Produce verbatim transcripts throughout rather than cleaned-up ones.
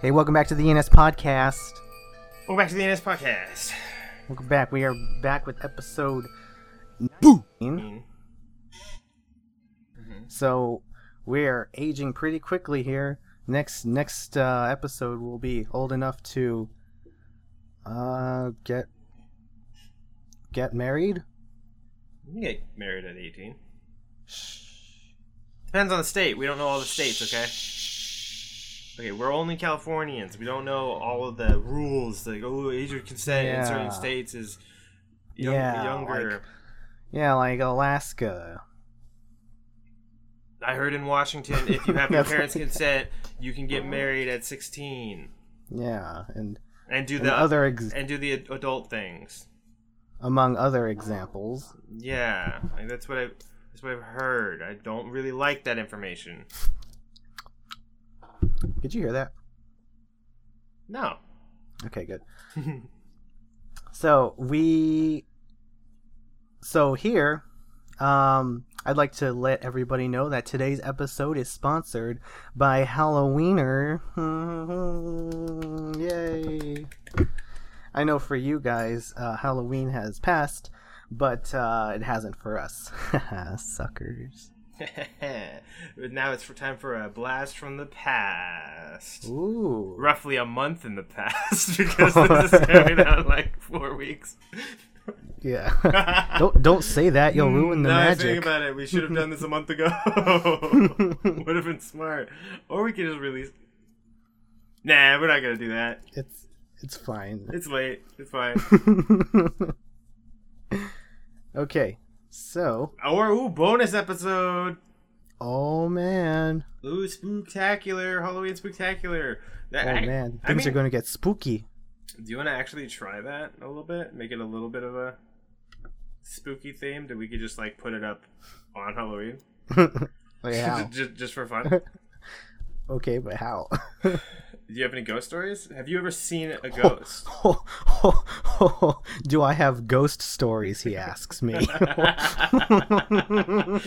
Hey, welcome back to the E N S Podcast. Welcome back to the E N S Podcast. Welcome back. We are back with episode nineteen. Mm-hmm. So we're aging pretty quickly here. Next next uh, episode will be old enough to uh, get get married. You can get married at eighteen. Shh. Depends on the state. We don't know all the states, okay? Okay, we're only Californians. We don't know all of the rules. Like, oh, age of consent yeah. in certain states is young, yeah, younger. Like, yeah, like Alaska. I heard in Washington, if you have your parents' consent, you can get married at sixteen. Yeah, and and do and the other ex- and do the adult things. Among other examples. Yeah, like that's what I. That's what I've heard. I don't really like that information. Did you hear that? No. Okay, good. so we, so here, um, I'd like to let everybody know that today's episode is sponsored by Halloweener. Yay! I know for you guys, uh, Halloween has passed. But uh, it hasn't for us. Suckers. Now it's for time for a blast from the past. Ooh. Roughly a month in the past, because this is going out like four weeks. Yeah. don't don't say that. You'll ruin the no, magic. Now I think about it. We should have done this a month ago. Would have been smart. Or we could just release... Nah, we're not going to do that. It's It's fine. It's late. It's fine. Okay, so... Or, ooh, bonus episode! Oh, man. Ooh, spooktacular. Halloween spooktacular. That, oh, I, man. Things I mean, are going to get spooky. Do you want to actually try that a little bit? Make it a little bit of a spooky theme that we could just, like, put it up on Halloween? Like how? just, just for fun? Okay, but how? Do you have any ghost stories? Have you ever seen a ghost? Oh, oh, oh, oh. Do I have ghost stories, he asks me. Stop. No,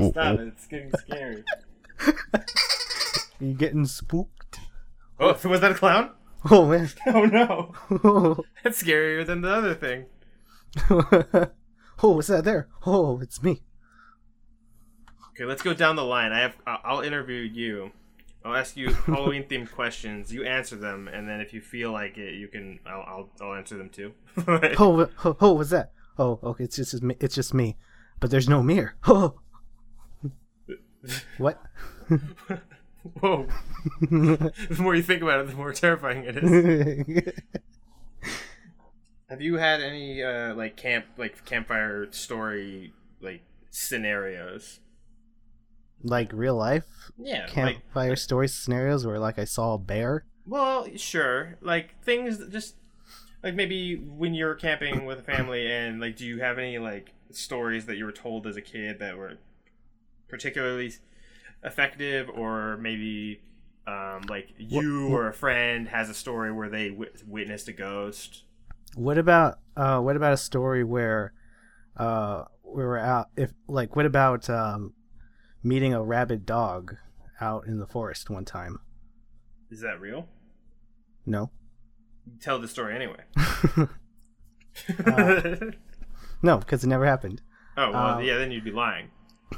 stop it. It's getting scary. Are you getting spooked? Oh, was that a clown? Oh, man. Oh, no. That's scarier than the other thing. Oh, what's that there? Oh, it's me. Okay, let's go down the line. I have. I'll interview you. I'll ask you Halloween themed questions. You answer them, and then if you feel like it, you can. I'll. I'll, I'll answer them too. Like, oh, oh, oh, what's that? Oh, okay. It's just. It's just me. But there's no mirror. Oh. What? Whoa. The more you think about it, the more terrifying it is. Have you had any uh, like camp, like campfire story, like scenarios? Like real life, yeah. Campfire like, story scenarios where like I saw a bear. Well, sure. Like things that just like maybe when you're camping with a family and like, do you have any like stories that you were told as a kid that were particularly effective, or maybe um, like you what, what, or a friend has a story where they w- witnessed a ghost? What about uh, what about a story where uh, we were out? If like what about um. meeting a rabid dog out in the forest one time. Is that real? No. Tell the story anyway. uh, no, because it never happened. Oh, well, um, yeah, then you'd be lying.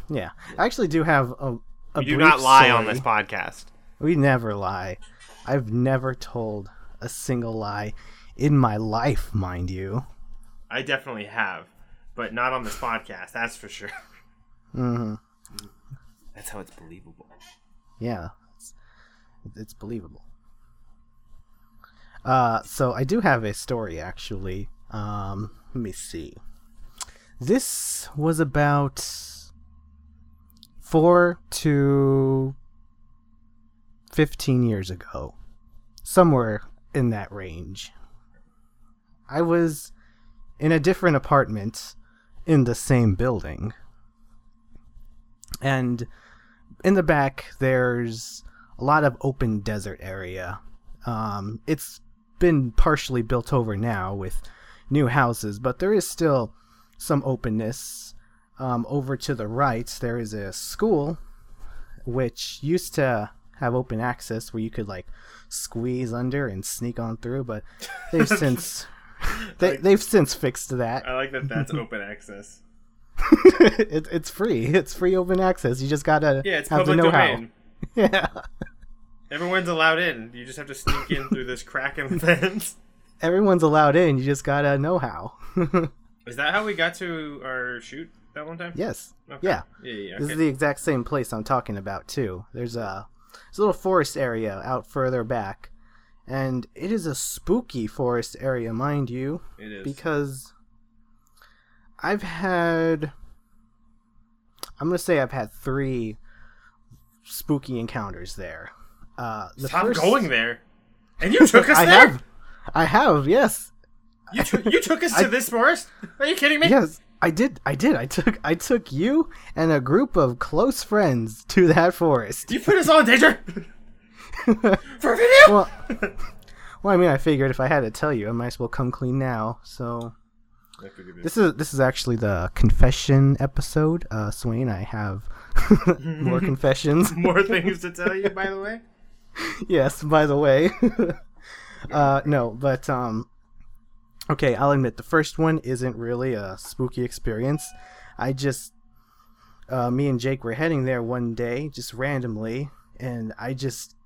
Yeah. I actually do have a, a you do not lie story. On this podcast. We never lie. I've never told a single lie in my life, mind you. I definitely have, but not on this podcast, that's for sure. Mm-hmm. That's how it's believable. Yeah, it's, it's believable. Uh, so I do have a story, actually. Um, let me see. This was about four to fifteen years ago. Somewhere in that range. I was in a different apartment in the same building. And... in the back, there's a lot of open desert area. Um, it's been partially built over now with new houses, but there is still some openness. Um, over to the right, there is a school which used to have open access where you could like squeeze under and sneak on through, but they've since they, like, they've since fixed that. I like that. That's open access. it, it's free. It's free open access. You just gotta yeah. It's have public to know domain. How. Yeah. Everyone's allowed in. You just have to sneak in through this crack in the fence. Everyone's allowed in. You just gotta know how. Is that how we got to our shoot? That one time? Yes. Okay. Yeah. yeah, yeah okay. This is the exact same place I'm talking about too. There's a, there's a little forest area out further back, and it is a spooky forest area, mind you. It is. Because I've had, I'm gonna say I've had three spooky encounters there. Uh, the Stop first... going there. And you took us I there. Have. I have. Yes. You t- you took us I... to this forest? Are you kidding me? Yes. I did, I did, I took I took you and a group of close friends to that forest. You put us all in danger! For a video! Well, well, I mean, I figured if I had to tell you, I might as well come clean now, so... This is this is actually the confession episode, uh, Swain, I have more confessions. More things to tell you, by the way? Yes, by the way. uh, no, but, um... Okay, I'll admit, the first one isn't really a spooky experience. I just, uh, me and Jake were heading there one day, just randomly, and I just,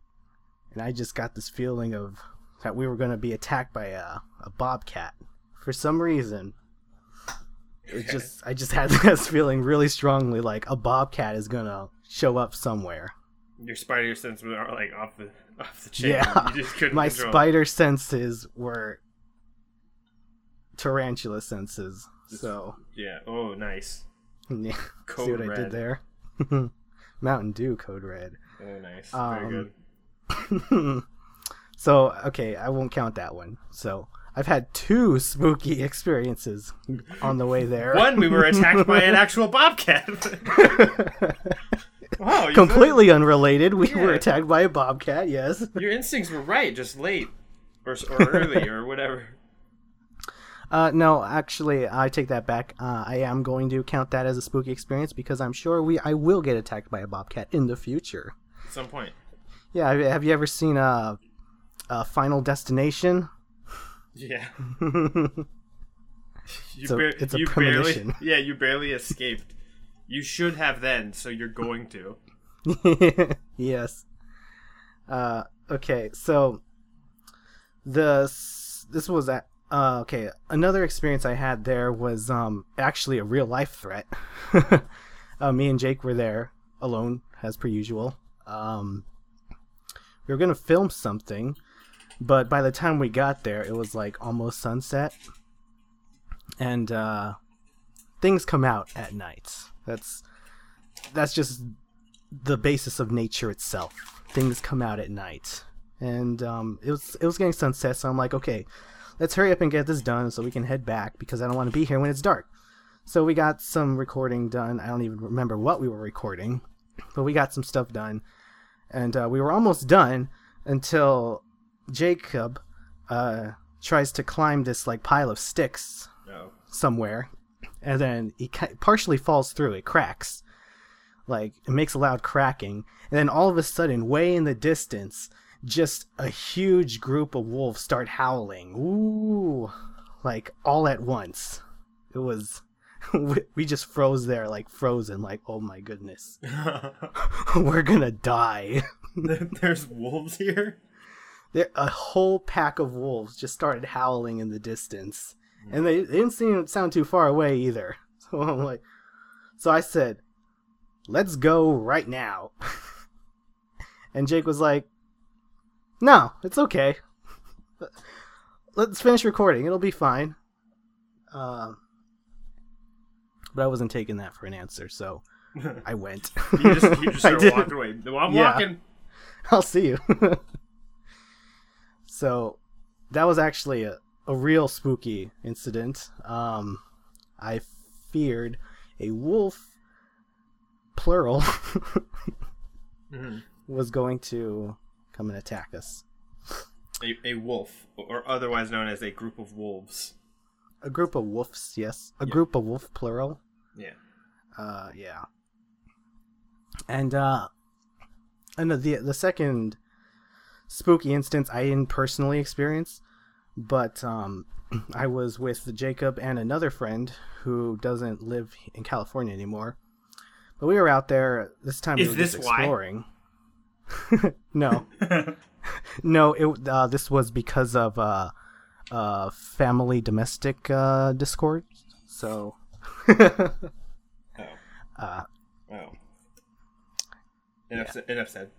and I just got this feeling of that we were going to be attacked by a, a bobcat for some reason. It just, I just had this feeling really strongly, like a bobcat is going to show up somewhere. Your spider senses were like off the off the chain. Yeah, you just couldn't my control. Spider senses were. Tarantula senses, so yeah. Oh, nice. Yeah. Code see what red. I did there. Mountain Dew Code Red. Oh, nice. Um, Very good. So okay, I won't count that one. So I've had two spooky experiences on the way there. One, we were attacked by an actual bobcat. Wow! Completely said... unrelated. We yeah. were attacked by a bobcat. Yes. Your instincts were right, just late, or or early, or whatever. Uh, no, actually, I take that back. Uh, I am going to count that as a spooky experience because I'm sure we I will get attacked by a bobcat in the future. At some point. Yeah, have you ever seen a, a Final Destination? Yeah. you so ba- it's a you premonition. Barely, yeah, you barely escaped. You should have then, so you're going to. Yes. Uh, okay, so the this was at... Uh, okay, another experience I had there was um, actually a real-life threat. uh, me and Jake were there, alone, as per usual. Um, we were going to film something, but by the time we got there, it was like almost sunset. And uh, things come out at night. That's, that's just the basis of nature itself. Things come out at night. And um, it was it was getting sunset, so I'm like, okay... Let's hurry up and get this done so we can head back because I don't want to be here when it's dark. So we got some recording done. I don't even remember what we were recording, but we got some stuff done. And uh, we were almost done until Jacob uh, tries to climb this like pile of sticks no. somewhere. And then he partially falls through. It cracks. Like, it makes a loud cracking. And then all of a sudden, way in the distance... Just a huge group of wolves start howling. Ooh. Like, all at once. It was... We just froze there, like, frozen. Like, oh my goodness. We're gonna die. There's wolves here? There, a whole pack of wolves just started howling in the distance. Mm. And they, they didn't seem sound too far away either. So I'm like... So I said, let's go right now. And Jake was like, no, it's okay. Let's finish recording. It'll be fine. Uh, but I wasn't taking that for an answer, so I went. you just, you just started walking away. Well, I'm yeah. walking. I'll see you. So that was actually a, a real spooky incident. Um, I feared a wolf, plural, mm-hmm. was going to... come and attack us. A, a wolf, or otherwise known as a group of wolves. A group of wolves, yes. A yeah. group of wolf, plural. Yeah. Uh, yeah. And uh, and the the second spooky instance I didn't personally experience, but um, I was with Jacob and another friend who doesn't live in California anymore. But we were out there this time. Is we were this just exploring. Why? No, no. It uh, this was because of uh, uh, family domestic uh, discord. So. oh. Uh, wow. Enough, yeah. enough said.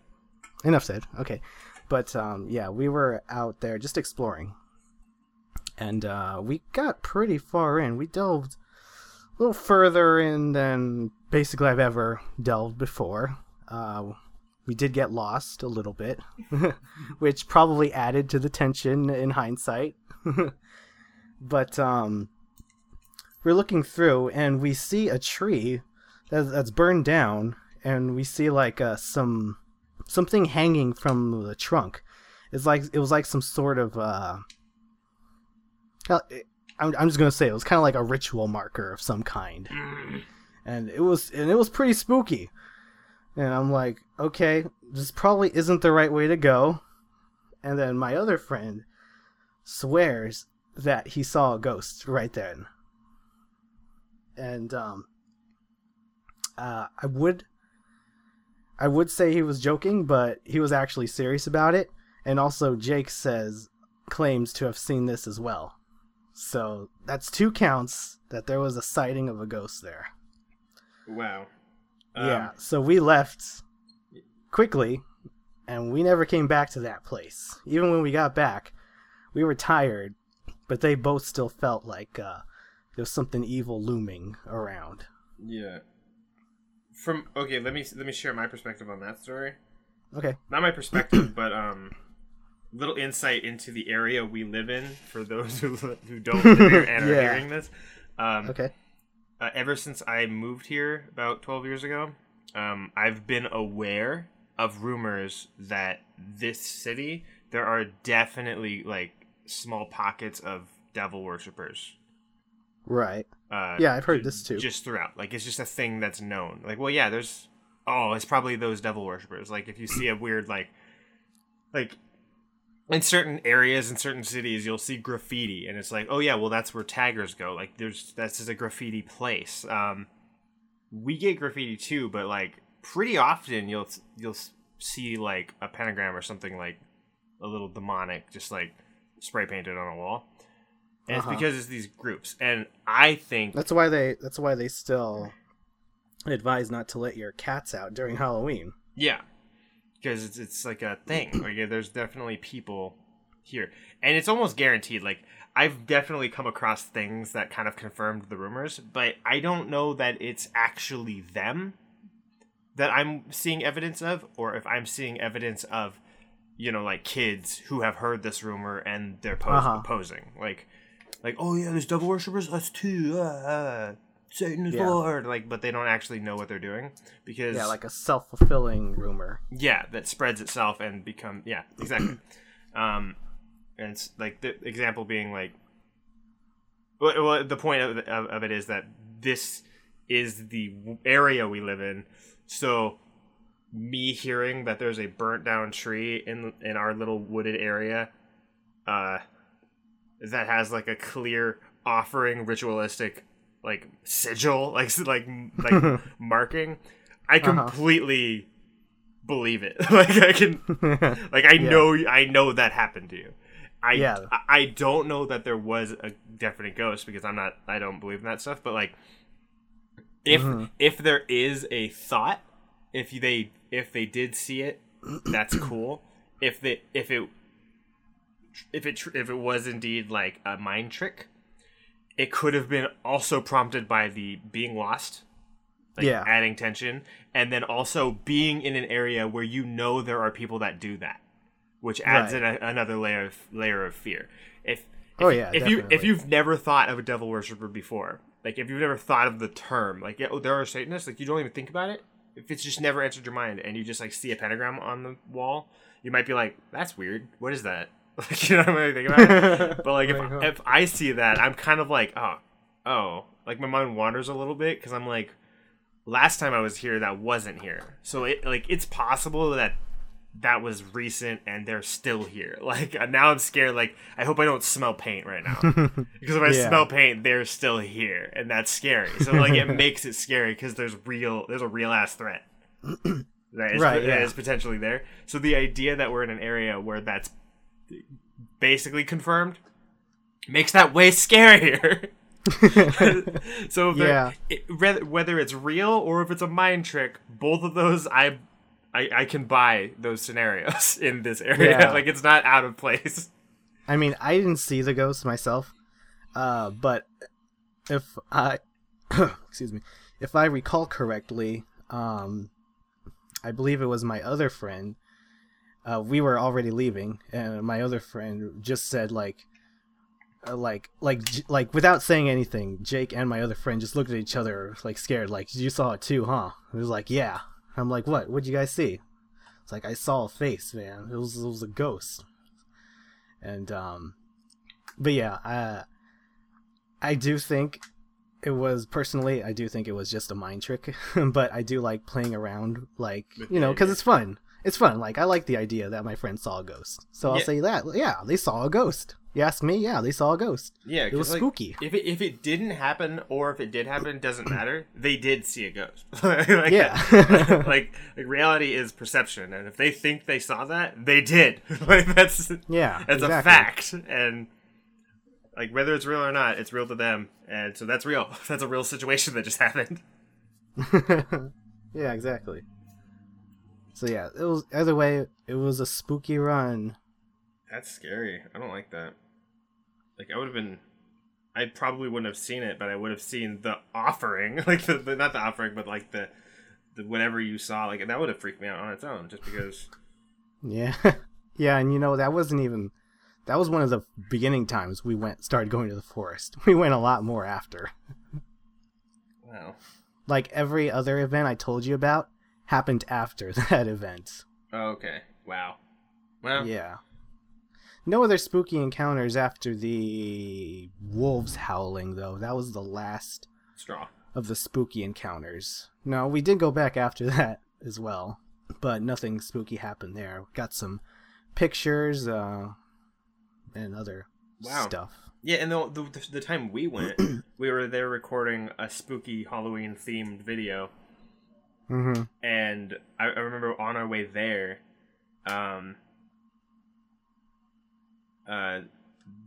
Enough said. Okay, but um, yeah, we were out there just exploring, and uh, we got pretty far in. We delved a little further in than basically I've ever delved before. Uh, we did get lost a little bit, which probably added to the tension in hindsight. But um, we're looking through, and we see a tree that, that's burned down. And we see like uh, some something hanging from the trunk. It's like it was like some sort of. Uh, I'm I'm just gonna say it was kind of like a ritual marker of some kind, and it was and it was pretty spooky. And I'm like, okay, this probably isn't the right way to go. And then my other friend swears that he saw a ghost right then. And um, uh, I would. I would say he was joking, but he was actually serious about it. And also Jake says, claims to have seen this as well. So that's two counts that there was a sighting of a ghost there. Wow. Um, yeah. So we left quickly and we never came back to that place. Even when we got back, we were tired, but they both still felt like uh, there was something evil looming around. Yeah. From okay, let me let me share my perspective on that story. Okay, not my perspective, but um, little insight into the area we live in for those who who don't live here and yeah. are hearing this. Um, okay, uh, ever since I moved here about twelve years ago, um, I've been aware of rumors that this city there are definitely like small pockets of devil worshippers. Right. Uh, yeah, I've heard this too. Just throughout. Like, it's just a thing that's known. Like, well, yeah, there's... Oh, it's probably those devil worshippers. Like, if you see a weird, like... Like, in certain areas, in certain cities, you'll see graffiti. And it's like, oh, yeah, well, that's where taggers go. Like, there's... That's just a graffiti place. Um, we get graffiti too, but, like, pretty often you'll you'll see, like, a pentagram or something, like, a little demonic, just, like, spray painted on a wall. And uh-huh. It's because it's these groups, and I think that's why they that's why they still advise not to let your cats out during Halloween. Yeah, because it's it's like a thing. Like there's definitely people here, and it's almost guaranteed. Like I've definitely come across things that kind of confirmed the rumors, but I don't know that it's actually them that I'm seeing evidence of, or if I'm seeing evidence of, you know, like kids who have heard this rumor and they're pos- uh-huh. posing like. Like, oh, yeah, there's devil worshippers? Us too. Uh, Satan is yeah. Lord. Like, but they don't actually know what they're doing. Because yeah, like a self-fulfilling rumor. Yeah, that spreads itself and becomes... Yeah, exactly. um, and it's like the example being like... Well, well the point of, of, of it is that this is the area we live in. So me hearing that there's a burnt down tree in, in our little wooded area... uh. that has like a clear offering ritualistic like sigil like like like marking. I completely uh-huh. believe it. Like I can like I yeah. know I know that happened to you. I yeah. I don't know that there was a definite ghost because I'm not I don't believe in that stuff, but like if mm-hmm. if there is a thought, if they if they did see it, that's cool. If they if it If it if it was indeed like a mind trick, it could have been also prompted by the being lost, like yeah. adding tension, and then also being in an area where you know there are people that do that, which adds right. in a, another layer of, layer of fear. If, if oh yeah, if definitely. you if you've never thought of a devil worshiper before, like if you've never thought of the term, like oh there are Satanists, like you don't even think about it. If it's just never entered your mind, and you just like see a pentagram on the wall, you might be like, that's weird. What is that? Like, you know what I'm thinking about it? But like if, I, if I see that, I'm kind of like, oh, oh, like my mind wanders a little bit because I'm like, last time I was here that wasn't here. So it like it's possible that that was recent and they're still here. Like now I'm scared. Like I hope I don't smell paint right now because if I yeah. smell paint, they're still here, and that's scary. So like it makes it scary because there's real there's a real ass threat that is, right, that yeah. is potentially there. So the idea that we're in an area where that's basically confirmed makes that way scarier. So if yeah. it, whether it's real or if it's a mind trick, both of those I I, I can buy those scenarios in this area. Yeah. Like it's not out of place. I mean, I didn't see the ghosts myself, uh, but if I excuse me, if I recall correctly, um, I believe it was my other friend. Uh, we were already leaving, and my other friend just said like. Uh, like like like without saying anything, Jake and my other friend just looked at each other like scared, like, you saw it too, huh? It was like, yeah. I'm like, what what'd you guys see? It's like, I saw a face, man. It was it was a ghost. And um but yeah, I I do think it was personally I do think it was just a mind trick. But I do like playing around, like, you know, because it's fun it's fun like I like the idea that my friend saw a ghost, so I'll yeah. say that yeah they saw a ghost. You ask me, yeah, they saw a ghost. Yeah, it was like, spooky. If it, if it didn't happen, or if it did happen, it doesn't matter. They did see a ghost. Like, yeah. like, like reality is perception, and if they think they saw that, they did. Like that's yeah, that's exactly. a fact. And like whether it's real or not, it's real to them, and so that's real. That's a real situation that just happened. Yeah, exactly. So yeah, it was either way. It was a spooky run. That's scary. I don't like that. Like, I would have been... I probably wouldn't have seen it, but I would have seen the offering. Like, the, the not the offering, but, like, the, the... whatever you saw. Like, that would have freaked me out on its own, just because... Yeah. Yeah, and, you know, that wasn't even... That was one of the beginning times we went... started going to the forest. We went a lot more after. Wow. Like, every other event I told you about happened after that event. Oh, okay. Wow. Wow. Yeah. No other spooky encounters after the wolves howling, though. That was the last straw of the spooky encounters. No, we did go back after that as well, but nothing spooky happened there. We got some pictures uh, and other wow. stuff. Yeah, and the, the, the time we went, we were there recording a spooky Halloween-themed video. Mm-hmm. And I, I remember on our way there... Um, Uh,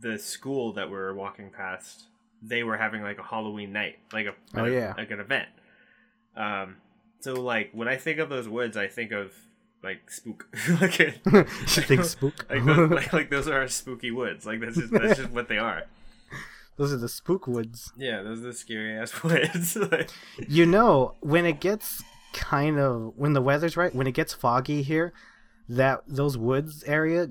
the school that we were walking past, they were having like a Halloween night, like a oh, like, yeah. like an event. Um, so like when I think of those woods, I think of like spook. Like it, you think spook? Like those, like, like those are spooky woods. Like that's just that's just what they are. Those are the spook woods. Yeah, those are the scary ass woods. Like, you know, when it gets kind of when the weather's right, when it gets foggy here, that those woods area.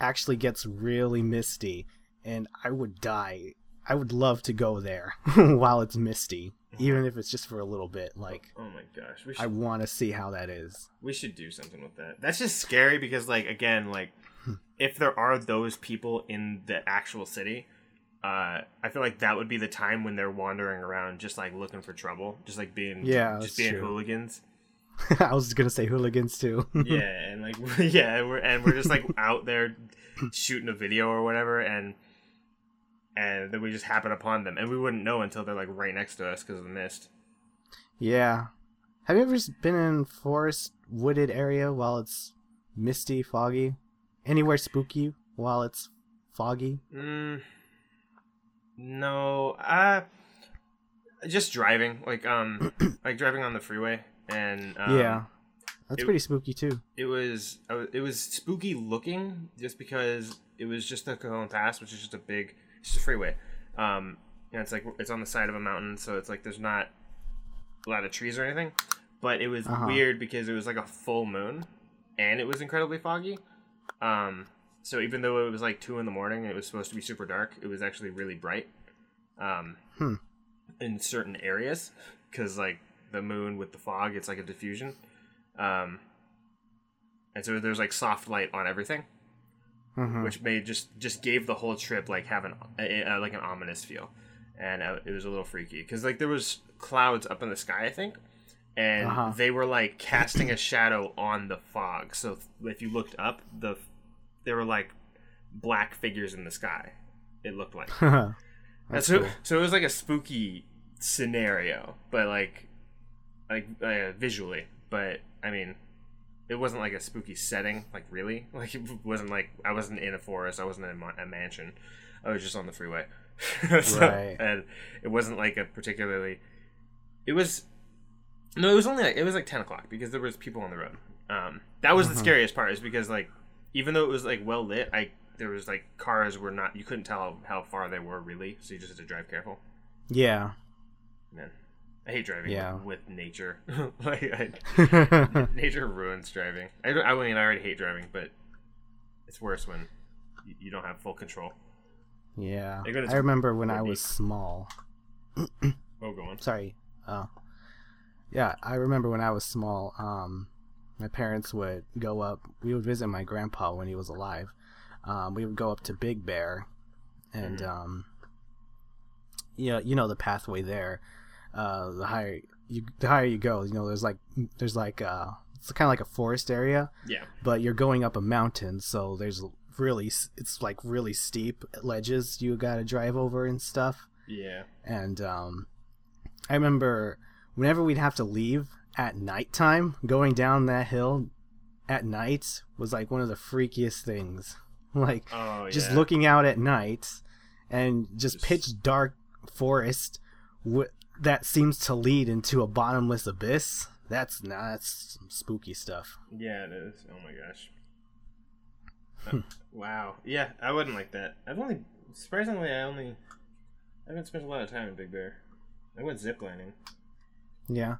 Actually gets really misty, and I would die. I would love to go there while it's misty, even if it's just for a little bit. Like, oh my gosh, we should, I want to see how that is. We should do something with that. That's just scary because, like, again, like if there are those people in the actual city, uh, I feel like that would be the time when they're wandering around, just like looking for trouble, just like being, yeah, just being true. hooligans. I was gonna say hooligans too. Yeah, and like yeah, and we're and we're just like out there shooting a video or whatever, and and then we just happen upon them, and we wouldn't know until they're like right next to us because of the mist. Yeah, have you ever been in forest wooded area while it's misty, foggy? Anywhere spooky while it's foggy? Mm, no, uh, just driving, like um, like driving on the freeway. And um, yeah, that's it, pretty spooky too. It was it was spooky looking just because it was just the Cajon Pass, which is just a big it's just a freeway. Um, and it's like it's on the side of a mountain, so it's like there's not a lot of trees or anything. But it was uh-huh. weird because it was like a full moon, and it was incredibly foggy. Um, so even though it was like two in the morning, and it was supposed to be super dark. It was actually really bright. Um, hmm. in certain areas, because like. The moon with the fog, it's like a diffusion, um and so there's like soft light on everything, mm-hmm. which made just just gave the whole trip like have an a, a, like an ominous feel, and uh, it was a little freaky because like there was clouds up in the sky, I think, and uh-huh. they were like casting a shadow on the fog. So if you looked up, the there were like black figures in the sky. It looked like that's so. Cool. So it was like a spooky scenario, but like like uh, visually. But I mean, it wasn't like a spooky setting. Like really, like it wasn't like I wasn't in a forest. I wasn't in a mansion. I was just on the freeway. So, right. And it wasn't like a particularly. It was. No, it was only like it was like ten o'clock because there was people on the road. Um, that was mm-hmm. the scariest part, is because like even though it was like well lit, I there was like cars were not. You couldn't tell how far they were really, so you just had to drive careful. Yeah. Man, I hate driving yeah. with nature. Like I, nature ruins driving. I, I mean, I already hate driving, but it's worse when you, you don't have full control. Yeah, I remember when I was small. oh, go on. Sorry. Uh, yeah, I remember when I was small, um, my parents would go up. We would visit my grandpa when he was alive. Um, we would go up to Big Bear, and mm-hmm. um, you know, you know the pathway there. Uh, the higher you, the higher you go, you know, there's like, there's like, uh, it's kind of like a forest area. Yeah. But you're going up a mountain, so there's. Really, it's like really steep ledges you gotta drive over and stuff. Yeah. And um, I remember whenever we'd have to leave at nighttime, going down that hill at night was like one of the freakiest things. Like oh, just yeah. looking out at night and just, just... pitch dark forest w- that seems to lead into a bottomless abyss. That's nah, that's some spooky stuff. Yeah, it is. Oh my gosh. Oh, wow. Yeah, I wouldn't like that. I've only surprisingly I only I haven't spent a lot of time in Big Bear. I went ziplining. Yeah,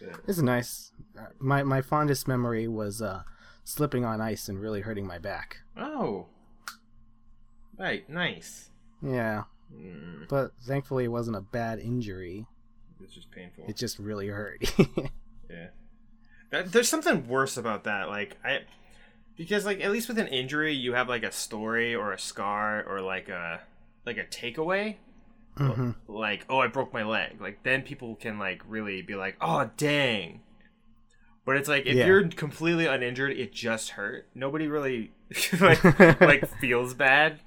but it's nice. My my fondest memory was uh, slipping on ice and really hurting my back. Oh, right, nice. Yeah, mm. But thankfully it wasn't a bad injury. It's just painful. It just really hurt. Yeah, that, there's something worse about that. Like I. Because, like, at least with an injury, you have, like, a story or a scar or, like, a like a takeaway. Mm-hmm. Like, oh, I broke my leg. Like, then people can, like, really be like, oh, dang. But it's like, if yeah. you're completely uninjured, it just hurt. Nobody really, like, like feels bad.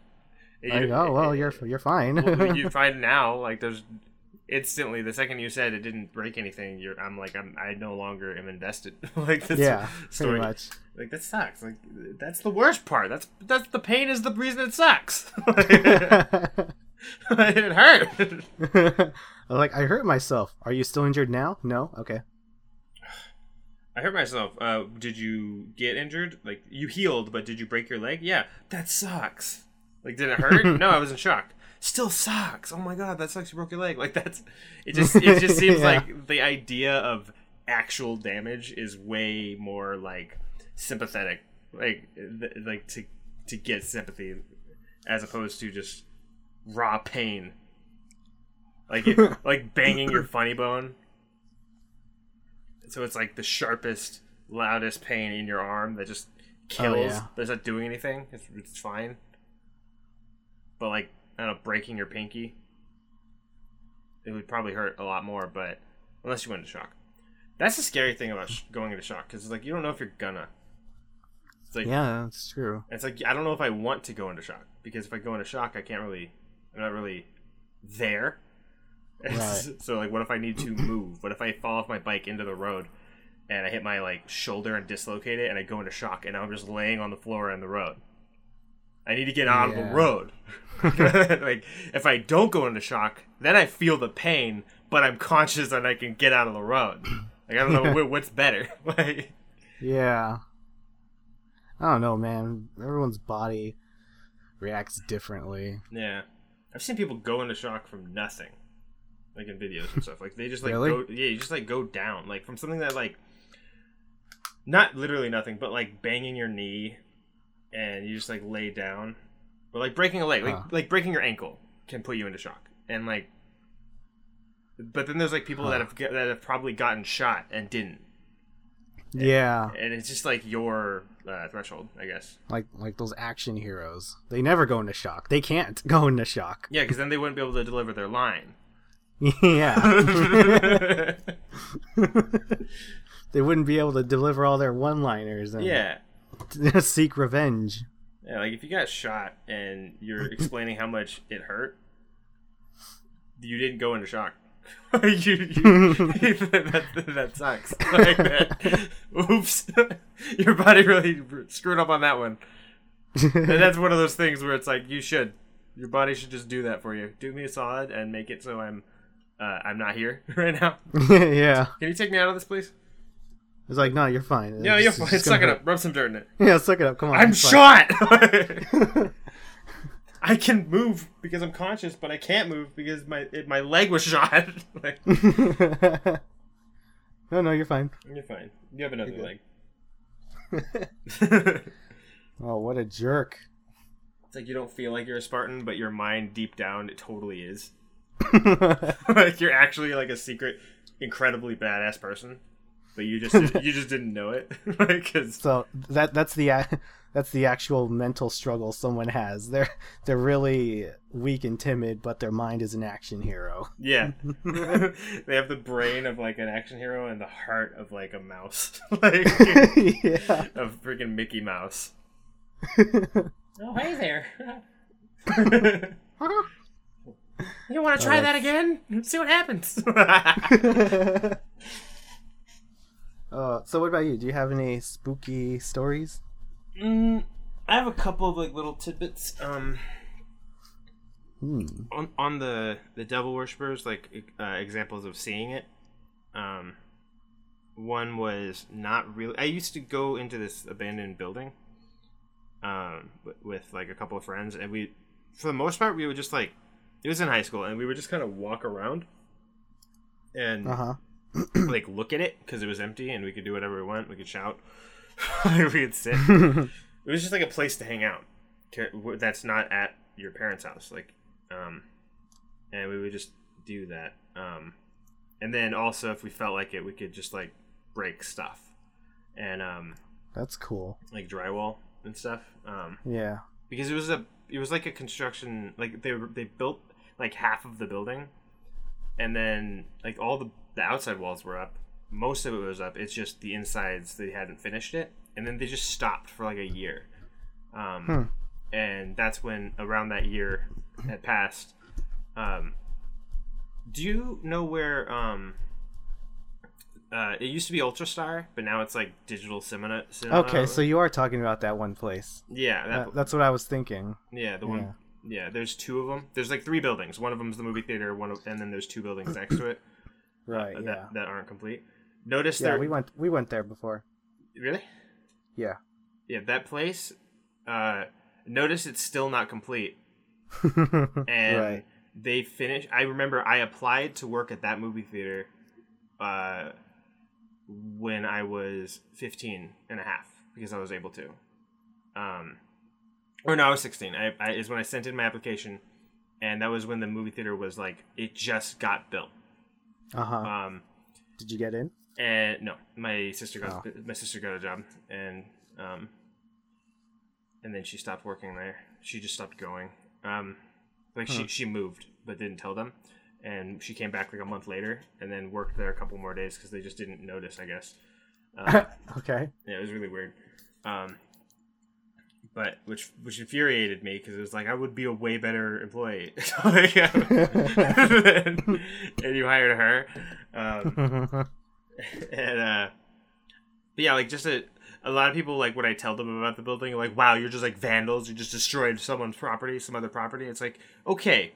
Like, you, oh, well, it, you're you're fine. Well, you're fine now. Like, there's instantly, the second you said it didn't break anything, you're, I'm like, I'm, I no longer am invested. Like, this yeah, story. Pretty much. Like, that sucks. Like, that's the worst part. That's that's the pain is the reason it sucks. Like, it hurt. Like, I hurt myself. Are you still injured now? No? Okay. I hurt myself. Uh, did you get injured? Like, you healed, but did you break your leg? Yeah. That sucks. Like, did it hurt? No, I was in shock. Still sucks. Oh my god, that sucks. You broke your leg. Like, that's... It just, it just seems yeah. like the idea of actual damage is way more, like... sympathetic, like th- like to to get sympathy, as opposed to just raw pain, like it, like banging your funny bone. So it's like the sharpest, loudest pain in your arm that just kills. Oh, yeah. That's not doing anything. It's, it's fine. But like, I don't know, breaking your pinky, it would probably hurt a lot more. But unless you went into shock, that's the scary thing about sh- going into shock, because like you don't know if you're gonna. It's like, yeah, that's true. It's like, I don't know if I want to go into shock, because if I go into shock, I can't really, I'm not really there. Right. So like, what if I need to move? What if I fall off my bike into the road and I hit my like shoulder and dislocate it and I go into shock and I'm just laying on the floor in the road? I need to get out yeah. of the road. Like, if I don't go into shock, then I feel the pain, but I'm conscious and I can get out of the road. Like, I don't know what's better. Like, yeah. I don't know, man. Everyone's body reacts differently. Yeah. I've seen people go into shock from nothing. Like in videos and stuff. Like they just like really? go yeah, you just like go down. Like from something that like not literally nothing, but like banging your knee and you just like lay down. Or like breaking a leg. Like huh. like breaking your ankle can put you into shock. And like but then there's like people huh. that have that have probably gotten shot and didn't. And, yeah, and it's just like your uh, threshold, I guess. Like like those action heroes, they never go into shock. They can't go into shock. Yeah, because then they wouldn't be able to deliver their line. Yeah. They wouldn't be able to deliver all their one-liners and yeah. seek revenge. Yeah, like if you got shot and you're explaining how much it hurt, you didn't go into shock. you, you, that, that sucks. Like that. Oops. Your body really screwed up on that one. And that's one of those things where it's like, you should. Your body should just do that for you. Do me a solid and make it so I'm uh, I'm not here right now. Yeah. Can you take me out of this, please? It's like, no, you're fine. Yeah, you're fine. Suck it up. Rub some dirt in it. Yeah, suck it up. Come on. I'm shot! I can move because I'm conscious, but I can't move because my it, my leg was shot. Like, no, no, you're fine. You're fine. You have another leg. Oh, what a jerk. It's like you don't feel like you're a Spartan, but your mind deep down, it totally is. Like you're actually like a secret, incredibly badass person. But you just you just didn't know it, like, cause... so that that's the that's the actual mental struggle someone has. They're they're really weak and timid, but their mind is an action hero. Yeah, they have the brain of like an action hero and the heart of like a mouse, like yeah. of freaking Mickey Mouse. Oh hey there! You want to try oh, that again? See what happens. Uh, so what about you? Do you have any spooky stories? Mm, I have a couple of like little tidbits. Um, hmm. on on the, the devil worshippers, like uh, examples of seeing it. Um, one was not really. I used to go into this abandoned building, um, with, with like a couple of friends, and we, for the most part, we would just like, it was in high school, and we would just kind of walk around, and. Uh huh. like look at it because it was empty and we could do whatever we want. We could shout. We could sit. It was just like a place to hang out that's not at your parents' house, like um and we would just do that. Um and then also if we felt like it, we could just like break stuff and um that's cool, like drywall and stuff. Um yeah, because it was a it was like a construction, like they they built like half of the building and then like all the The outside walls were up. Most of it was up. It's just the insides, they hadn't finished it. And then they just stopped for like a year. Um, hmm. And that's when, around that year had passed. Um, do you know where... Um, uh, it used to be Ultrastar, but now it's like Digital Cinema. cinema okay, so you are talking about that one place. Yeah. That, uh, that's what I was thinking. Yeah, the one... Yeah. yeah, there's two of them. There's like three buildings. One of them is the movie theater, one of, and then there's two buildings next to it. Right, uh, yeah. that, that aren't complete. Notice yeah, there. We went. We went there before. Really? Yeah. Yeah, that place. Uh, notice it's still not complete. And right. They finished. I remember I applied to work at that movie theater, uh, when I was fifteen and a half because I was able to. Um, or no, I was sixteen. I, I is when I sent in my application, and that was when the movie theater was like it just got built. Uh-huh. Um, did you get in? And no, my sister got oh. my sister got a job, and um, and then she stopped working there. She just stopped going. Um, like huh. she she moved, but didn't tell them, and she came back like a month later, and then worked there a couple more days because they just didn't notice, I guess. Um, okay. Yeah, it was really weird. Um, but which which infuriated me because it was like I would be a way better employee. Like, and, and you hired her, um, and uh, but yeah, like just a a lot of people like when I tell them about the building, like wow, you're just like vandals, you just destroyed someone's property, some other property. It's like okay,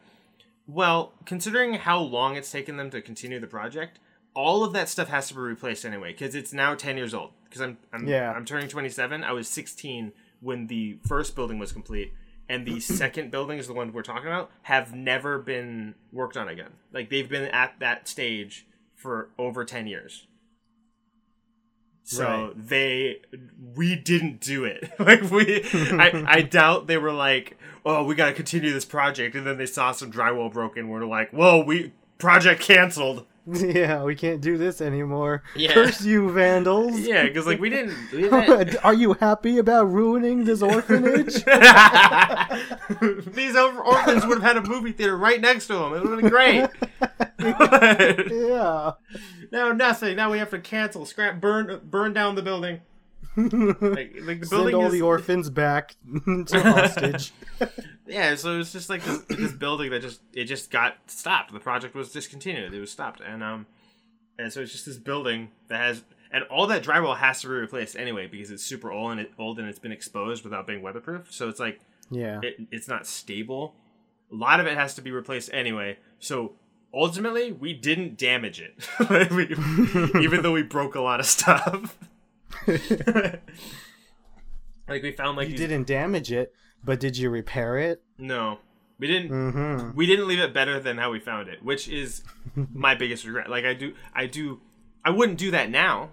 well considering how long it's taken them to continue the project, all of that stuff has to be replaced anyway because it's now ten years old. Because I'm I'm yeah. I'm turning twenty-seven. I was sixteen. When the first building was complete, and the second building is the one we're talking about, have never been worked on again. Like, they've been at that stage for over ten years. So, right. they... We didn't do it. Like, we... I, I doubt they were like, oh, we gotta continue this project, and then they saw some drywall broken, we're like, whoa, we... Project canceled. Yeah, we can't do this anymore. Yeah. Curse you, vandals. Yeah, because like we didn't, we didn't. Are you happy about ruining this orphanage? These orphans would have had a movie theater right next to them. It would have been great. Yeah. Now nothing. Now we have to cancel, scrap, burn, burn down the building. Like, like the building Send all is... the orphans back to hostage. Yeah, so it was just like this, this building that just it just got stopped. The project was discontinued. It was stopped, and um, and so it's just this building that has, and all that drywall has to be replaced anyway because it's super old and it old and it's been exposed without being weatherproof. So it's like yeah, it, it's not stable. A lot of it has to be replaced anyway. So ultimately, we didn't damage it, we, even though we broke a lot of stuff. Like we found like you these... didn't damage it, but did you repair it? No, we didn't. Mm-hmm. We didn't leave it better than how we found it, which is my biggest regret. Like I do, I do, I wouldn't do that now,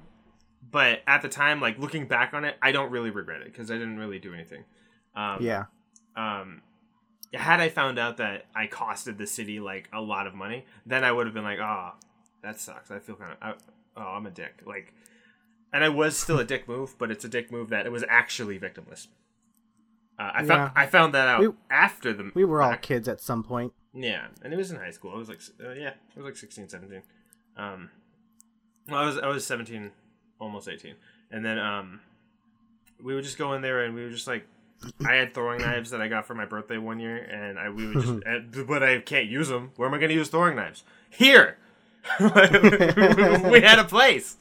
but at the time, like looking back on it, I don't really regret it because I didn't really do anything. Um, yeah. Um, had I found out that I costed the city like a lot of money, then I would have been like, "Ah, oh, that sucks. I feel kind of, I, oh, I'm a dick." Like. And I was still a dick move, but it's a dick move that it was actually victimless. Uh, I yeah. found I found that out we, after the... We were all back. Kids at some point. Yeah, and it was in high school. I was like, uh, yeah, I was like sixteen, seventeen. Um, well, I was I was seventeen, almost eighteen. And then um, we would just go in there and we would just like... I had throwing knives that I got for my birthday one year, and I we would just... but I can't use them. Where am I going to use throwing knives? Here! We had a place!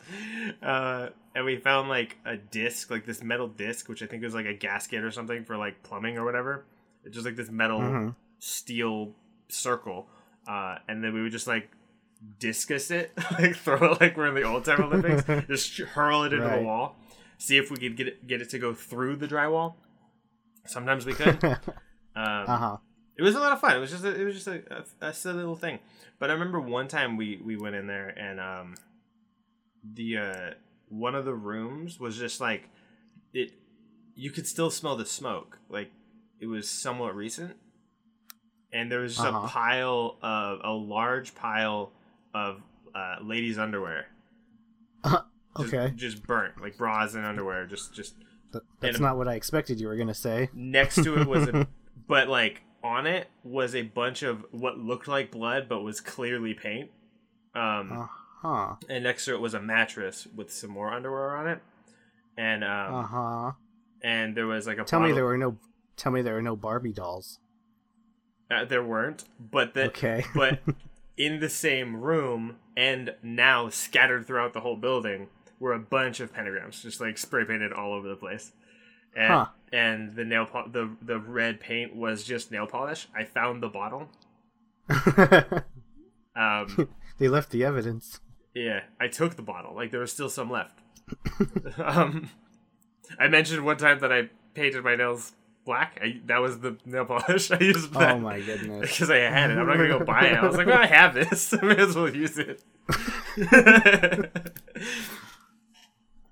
Uh... And we found, like, a disc, like, this metal disc, which I think was, like, a gasket or something for, like, plumbing or whatever. It's just, like, this metal mm-hmm. steel circle. Uh, and then we would just, like, discus it. Like, throw it like we're in the old-time Olympics. Just hurl it into right. the wall. See if we could get it, get it to go through the drywall. Sometimes we could. um, uh-huh. It was a lot of fun. It was just a, it was just a, a, a silly little thing. But I remember one time we, we went in there and um, the... Uh, one of the rooms was just like it you could still smell the smoke, like it was somewhat recent, and there was just uh-huh. a pile of a large pile of uh ladies' underwear uh, okay just, just burnt, like bras and underwear just just Th- that's a, not what I expected you were gonna say. Next to it was a but like on it was a bunch of what looked like blood but was clearly paint. um uh. Huh. And next to it was a mattress with some more underwear on it, and um, uh huh. And there was like a tell bottle. me there were no tell me there were no Barbie dolls. Uh, there weren't, but the okay. but in the same room and now scattered throughout the whole building were a bunch of pentagrams, just like spray painted all over the place. And huh. and the nail po- the the red paint was just nail polish. I found the bottle. um, they left the evidence. Yeah, I took the bottle. Like, there was still some left. um, I mentioned one time that I painted my nails black. I, that was the nail polish I used. That oh, my goodness. Because I had it. I'm not going to go buy it. I was like, well, I have this. I may as well use it.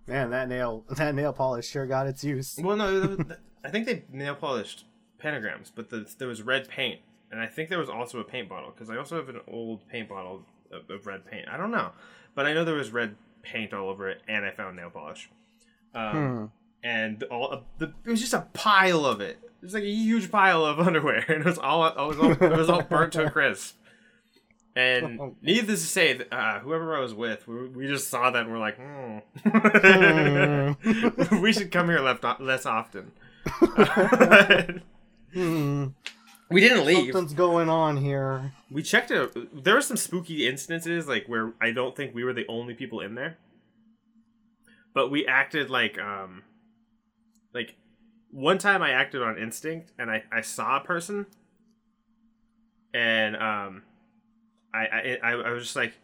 Man, that nail that nail polish sure got its use. Well, no, I think they nail polished pentagrams, but the, there was red paint. And I think there was also a paint bottle, because I also have an old paint bottle of red paint. I don't know, but I know there was red paint all over it, and I found nail polish. Um, hmm. And all uh, the it was just a pile of it. It was like a huge pile of underwear, and it was all it was all, it was all burnt to a crisp. And oh. needless to say, uh, whoever I was with, we, we just saw that and we're like, mm. mm. we should come here left o- less often. mm. We didn't leave. Something's going on here. We checked it. There were some spooky instances, like where I don't think we were the only people in there, but we acted like, um, like one time I acted on instinct, and I, I saw a person, and um, I I I was just like,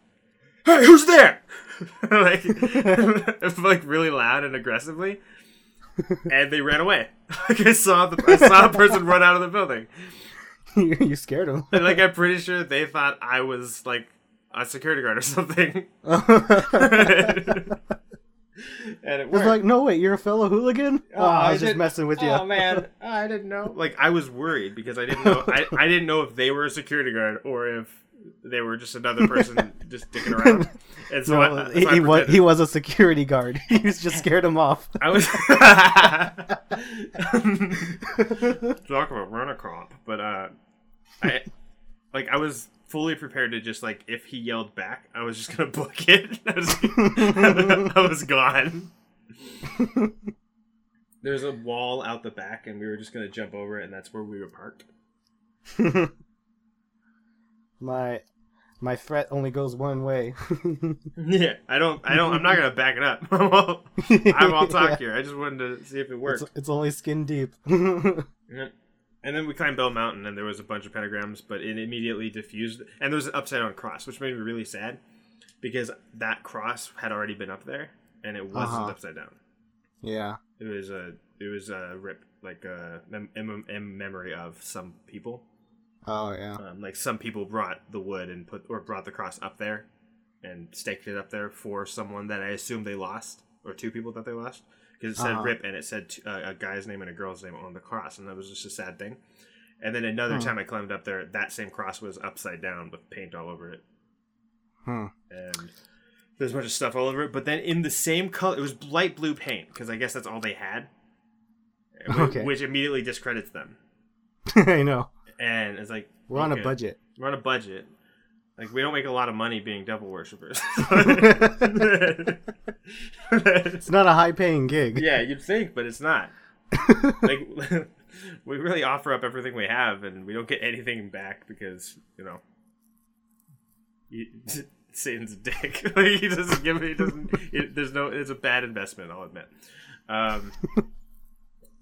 "Hey, who's there?" Like, like really loud and aggressively, and they ran away. Like I saw the I saw a person run out of the building. You scared him. And, like, I'm pretty sure they thought I was, like, a security guard or something. And it was like, no, wait, you're a fellow hooligan? Oh, oh I was I just messing with you. Oh, man. Oh, I didn't know. Like, I was worried because I didn't know. I, I didn't know if they were a security guard or if They were just another person just dicking around. And so no, I, so he, I was, he was a security guard. He was just scared him off. I was talk about Runner-Crop, but uh, I like I was fully prepared to just like if he yelled back, I was just gonna book it. I was, I was gone. There's a wall out the back, and we were just gonna jump over it, and that's where we were parked. My my threat only goes one way. Yeah, I don't, I don't, I'm not gonna back it up. I'm all, I'm all talk yeah. here. I just wanted to see if it worked. It's, it's only skin deep. And then we climbed Bell Mountain, and there was a bunch of pentagrams, but it immediately diffused. And there was an upside down cross, which made me really sad because that cross had already been up there, and it wasn't uh-huh. upside down. Yeah, it was a, it was a rip like a mem- mem- mem- memory of some people. Oh, yeah. Um, like, some people brought the wood and put, or brought the cross up there and staked it up there for someone that I assume they lost, or two people that they lost, because it said uh-huh. RIP and it said t- uh, a guy's name and a girl's name on the cross, and that was just a sad thing. And then another hmm. time I climbed up there, that same cross was upside down with paint all over it. Hmm. And there's a bunch of stuff all over it, but then in the same color, it was light blue paint, because I guess that's all they had, okay. which immediately discredits them. I know. And it's like we're on okay, a budget. We're on a budget. Like we don't make a lot of money being devil worshippers. It's not a high-paying gig. Yeah, you'd think, but it's not. Like we really offer up everything we have, and we don't get anything back because you know, you, Satan's a dick. Like, he doesn't give me. He doesn't. It, there's no. It's a bad investment. I'll admit. Um,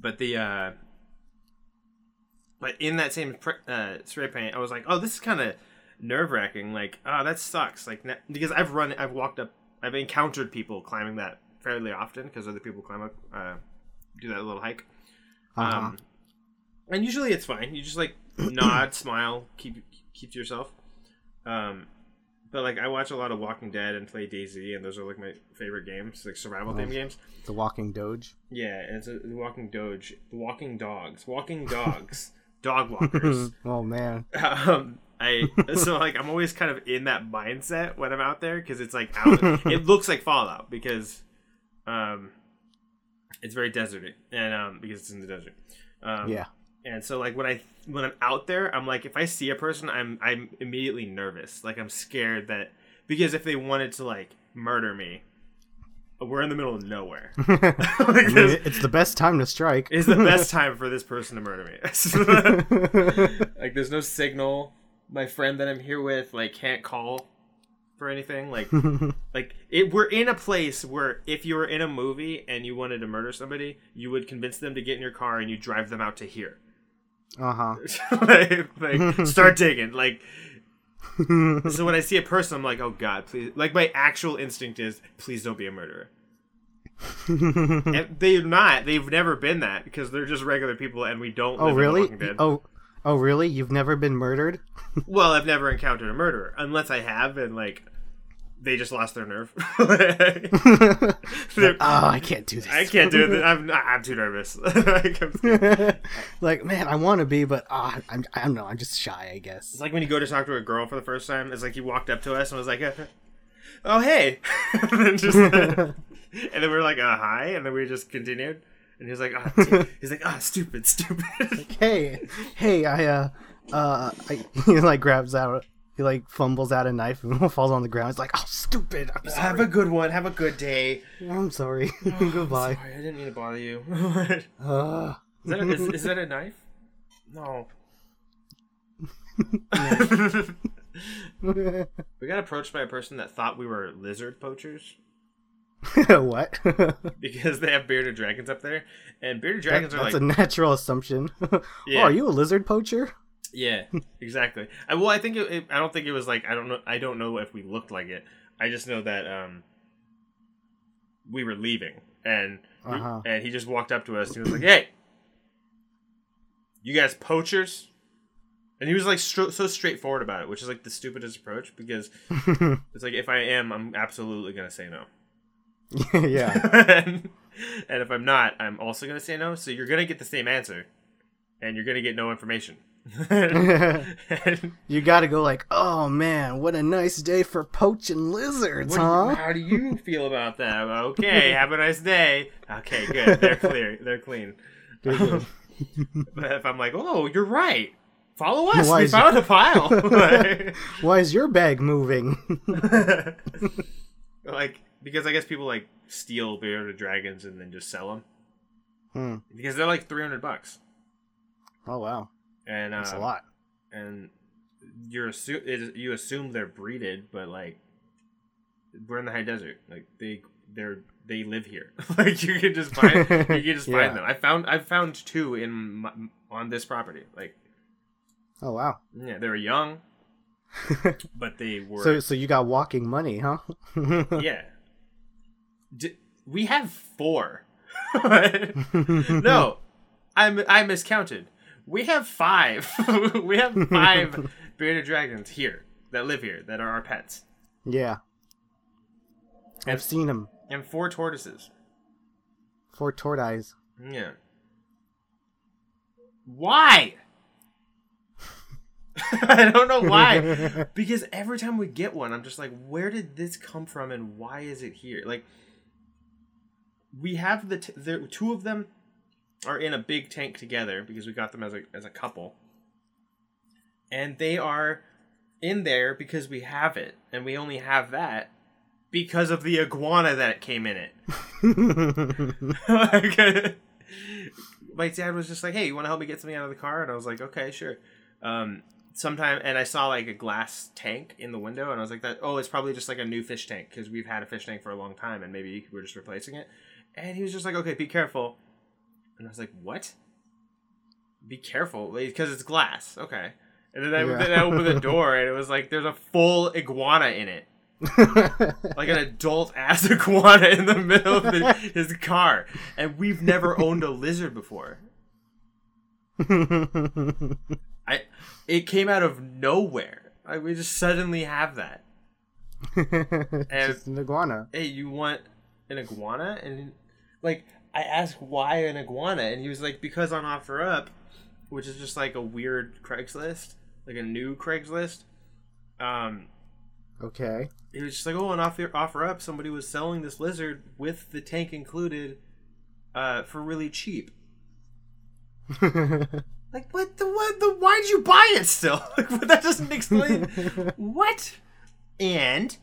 but the. Uh, But in that same uh, spray paint, I was like, "Oh, this is kind of nerve-wracking. Like, oh, that sucks. Like, na- because I've run, I've walked up, I've encountered people climbing that fairly often because other people climb up, uh, do that little hike. Uh-huh. Um, and usually it's fine. You just like nod, smile, keep keep to yourself. Um, but like I watch a lot of Walking Dead and play DayZ, and those are like my favorite games, like survival theme oh, games. The Walking Doge. Yeah, it's a, the Walking Doge, the Walking Dogs, Walking Dogs. Dog walkers. Oh man. Um, I so like I'm always kind of in that mindset when I'm out there because it's like out, it looks like Fallout because um it's very deserty and um because it's in the desert. Um, yeah. And so like when I when I'm out there, I'm like if I see a person, I'm I'm immediately nervous. Like I'm scared that because if they wanted to like murder me. We're in the middle of nowhere. Like I mean, it's the best time to strike. It's the best time for this person to murder me. Like, there's no signal. My friend that I'm here with, like, can't call for anything. Like, like it, we're in a place where if you were in a movie and you wanted to murder somebody, you would convince them to get in your car and you drive them out to here. Uh-huh. like, like, start digging. Like... So when I see a person, I'm like, oh God, please. Like my actual instinct is, please don't be a murderer. And they're not. They've never been that because they're just regular people, and we don't. Oh live really? In the oh, oh really? You've never been murdered? Well, I've never encountered a murderer, unless I have, and like, they just lost their nerve. Oh, I can't do this. I can't do this. I'm I'm too nervous. Like, I'm like, man, I want to be, but uh, I'm I don't know. I'm just shy, I guess. It's like when you go to talk to a girl for the first time. It's like you walked up to us and was like, "Oh, hey," and then just, and then we were like, "Uh, hi," and then we just continued. And he's like, oh, "He's like, ah, oh, stupid, stupid." Like, hey, hey, I uh, uh, I, he like grabs out. He, like, fumbles out a knife and falls on the ground. It's like, oh, stupid. I'm sorry. Have a good one. Have a good day. I'm sorry. Oh, goodbye. I'm sorry. I didn't mean to bother you. uh. is, that a, is, is that a knife? No. We got approached by a person that thought we were lizard poachers. What? Because they have bearded dragons up there. And bearded dragons that, are that's like... That's a natural assumption. Yeah. Oh, are you a lizard poacher? Yeah, exactly. I, well, I think it, it, I don't think it was like I don't know. I don't know if we looked like it. I just know that um, we were leaving, and uh-huh. we, and he just walked up to us. And he was like, "Hey, you guys poachers," and he was like st- so straightforward about it, which is like the stupidest approach because it's like if I am, I'm absolutely gonna say no. Yeah, and, and if I'm not, I'm also gonna say no. So you're gonna get the same answer, and you're gonna get no information. You gotta go like, oh man, what a nice day for poaching lizards, huh? Do you, how do you feel about that? Okay, have a nice day. Okay, good. They're clear. They're clean. Um, but if I'm like, oh, you're right. Follow us. Why we found your... a pile. Like, why is your bag moving? Like, because I guess people like steal bearded dragons and then just sell them. Hmm. Because they're like three hundred bucks. Oh wow. And, uh, that's a lot. And you're assu- it, you assume they're breeded, but like we're in the high desert. Like they they're they live here. Like you can just find you can just yeah. find them. I found I found two in my, on this property. Like, oh wow. Yeah, they were young, but they were. So so you got walking money, huh? Yeah. D- we have four. No, I I miscounted. We have five. We have five bearded dragons here that live here that are our pets. Yeah, and, I've seen them. And four tortoises. Four tortoises. Yeah. Why? I don't know why. Because every time we get one, I'm just like, where did this come from, and why is it here? Like, we have the t- the two of them. Are in a big tank together because we got them as a as a couple, and they are in there because we have it, and we only have that because of the iguana that came in it. My dad was just like, "Hey, you want to help me get something out of the car?" And I was like, "Okay, sure." Um, sometime, and I saw like a glass tank in the window, and I was like, "That oh, it's probably just like a new fish tank because we've had a fish tank for a long time, and maybe we're just replacing it." And he was just like, "Okay, be careful." And I was like, what? Be careful, because it's glass. Okay. And then I, yeah. then I opened the door, and it was like, there's a full iguana in it. Like an adult-ass iguana in the middle of the, his car. And we've never owned a lizard before. I. It came out of nowhere. Like, we just suddenly have that. And just an iguana. Hey, you want an iguana? And, like... I asked why an iguana, and he was like, because on OfferUp, which is just like a weird Craigslist, like a new Craigslist. Um, okay. He was just like, oh, on OfferUp, somebody was selling this lizard with the tank included uh, for really cheap. Like, what the, what the, why'd you buy it still? Like, that doesn't explain. What? And...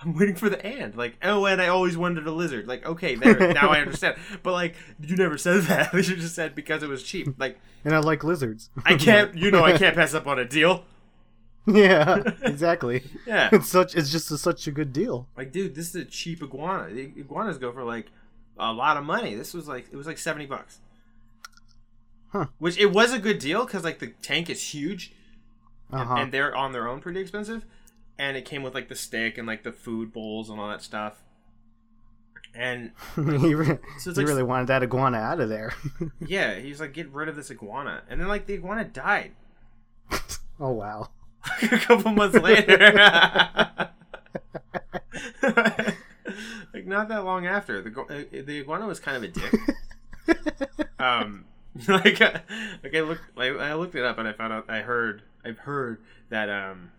I'm waiting for the and. Like, oh, and I always wanted a lizard. Like, okay, there, now I understand. But, like, you never said that. You just said because it was cheap. Like, and I like lizards. I can't, you know, I can't pass up on a deal. Yeah, exactly. Yeah. It's such. It's just a, such a good deal. Like, dude, this is a cheap iguana. The iguanas go for, like, a lot of money. This was, like, it was, like, seventy bucks. Huh. Which, it was a good deal because, like, the tank is huge. Uh-huh. And, and they're on their own pretty expensive. And it came with, like, the stick and, like, the food bowls and all that stuff. And he, re- so it's he like, really wanted that iguana out of there. Yeah, he's like, get rid of this iguana. And then, like, the iguana died. Oh, wow. Like, a couple months later. Like, not that long after. The, the iguana was kind of a dick. um, like, uh, like, I looked, like, I looked it up and I found out, I heard, I've heard that, um...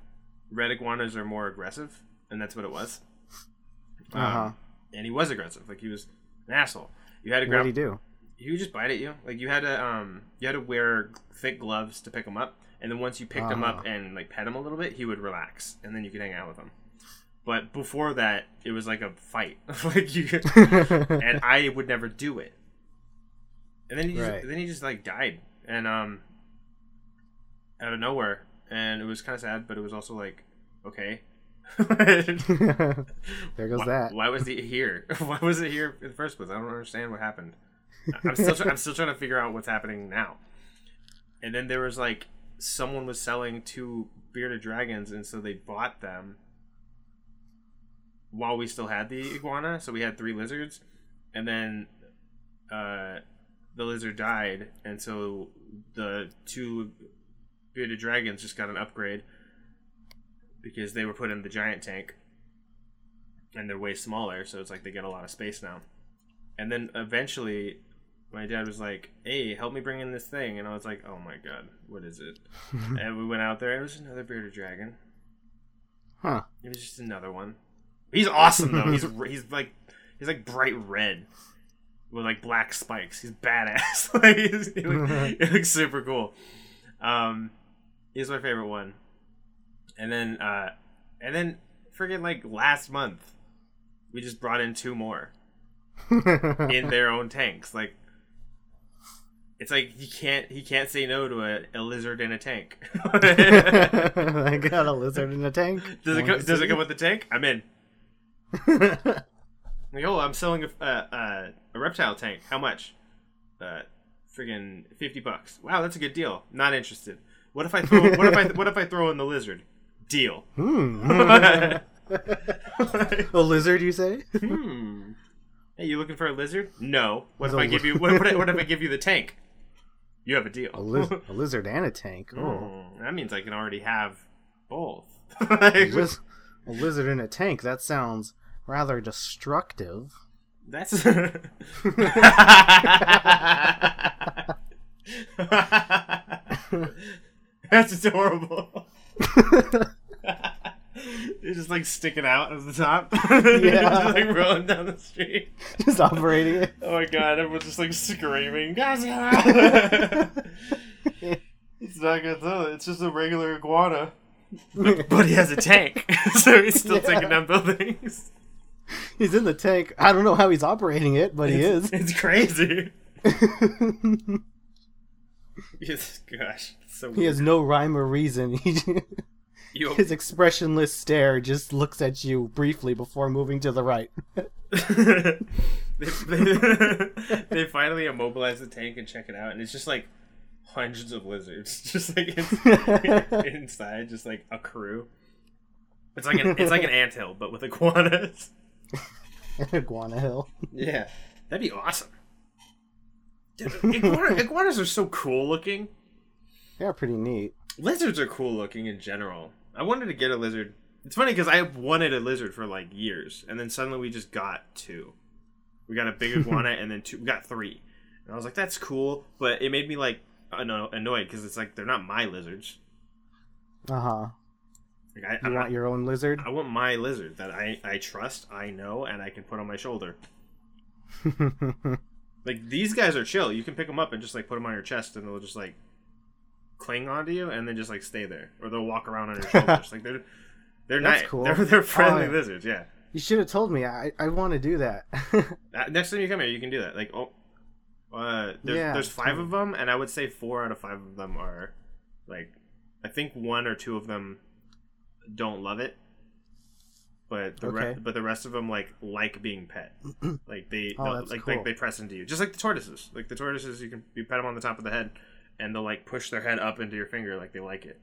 red iguanas are more aggressive, and that's what it was. Um, uh-huh. And he was aggressive. Like, he was an asshole. You had to grab... What did he do? He would just bite at you. Like, you had to um, you had to wear thick gloves to pick him up, and then once you picked uh-huh. him up and, like, pet him a little bit, he would relax, and then you could hang out with him. But before that, it was like a fight. Like, you could... And I would never do it. And then he just, right. then he just, like, died. And, um... out of nowhere... And it was kind of sad, but it was also like, okay. There goes why, that. Why was it here? Why was it here in the first place? I don't understand what happened. I'm still, try- I'm still trying to figure out what's happening now. And then there was like, someone was selling two bearded dragons, and so they bought them while we still had the iguana. So we had three lizards, and then uh, the lizard died, and so the two... bearded dragons just got an upgrade because they were put in the giant tank and they're way smaller, so it's like they get a lot of space now. And then eventually my dad was like, hey, help me bring in this thing. And I was like, oh my God, what is it? And we went out there. It was another bearded dragon. Huh. It was just another one. He's awesome, though. he's he's like he's like bright red with like black spikes. He's badass. Like, he's, he look, it looks super cool. Um, he's my favorite one. And then, uh, and then freaking like last month, we just brought in two more in their own tanks. Like, it's like he can't he can't say no to a, a lizard in a tank. I got a lizard in a tank. Does it come, does it come with the tank? I'm in. Like, oh, I'm selling a, a a reptile tank. How much? Uh, friggin' fifty bucks. Wow, that's a good deal. Not interested. What if I throw? what if I? What if I throw in the lizard? Deal. Hmm. A lizard, you say? Hmm. Hey, you looking for a lizard? No. What if I give you? What, what, what if I give you the tank? You have a deal. A, liz- a lizard and a tank. Oh, mm, that means I can already have both. Like, a, liz- a lizard and a tank. That sounds rather destructive. That's. That's adorable. It's just like sticking out of the top. Yeah. Just like rolling down the street. Just operating it. Oh my God, everyone's just like screaming. Guys, get out! It's not good though. It's just a regular iguana. But he has a tank. So he's still yeah. taking down buildings. He's in the tank. I don't know how he's operating it, but it's, he is. It's crazy. Yes, gosh. So weird. He has no rhyme or reason. He, you, his expressionless stare just looks at you briefly before moving to the right. they, they, they finally immobilize the tank and check it out, and it's just like hundreds of lizards, just like inside, inside just like a crew. It's like an it's like an anthill, but with iguanas. Iguana hill. Yeah, that'd be awesome. Dude, iguana, iguanas are so cool looking. They're pretty neat. Lizards are cool looking in general. I wanted to get a lizard. It's funny because I wanted a lizard for like years, and then suddenly we just got two. We got a big iguana, and then two. We got three, and I was like, "That's cool," but it made me like annoyed because it's like they're not my lizards. Uh huh. Like, I, you I want not, your own lizard? I want my lizard that I, I trust, I know, and I can put on my shoulder. Like, these guys are chill. You can pick them up and just, like, put them on your chest, and they'll just, like, cling onto you, and then just, like, stay there. Or they'll walk around on your shoulders. Like, they're they're nice. Cool. They're, they're friendly uh, lizards, yeah. You should have told me. I, I want to do that. Next time you come here, you can do that. Like, oh, uh, there's, yeah, there's five totally. of them, and I would say four out of five of them are, like, I think one or two of them don't love it, but the okay. re- but the rest of them like like being pet, like they oh, no, like, cool. like they press into you, just like the tortoises. Like the tortoises, you can you pet them on the top of the head, and they'll like push their head up into your finger, like they like it.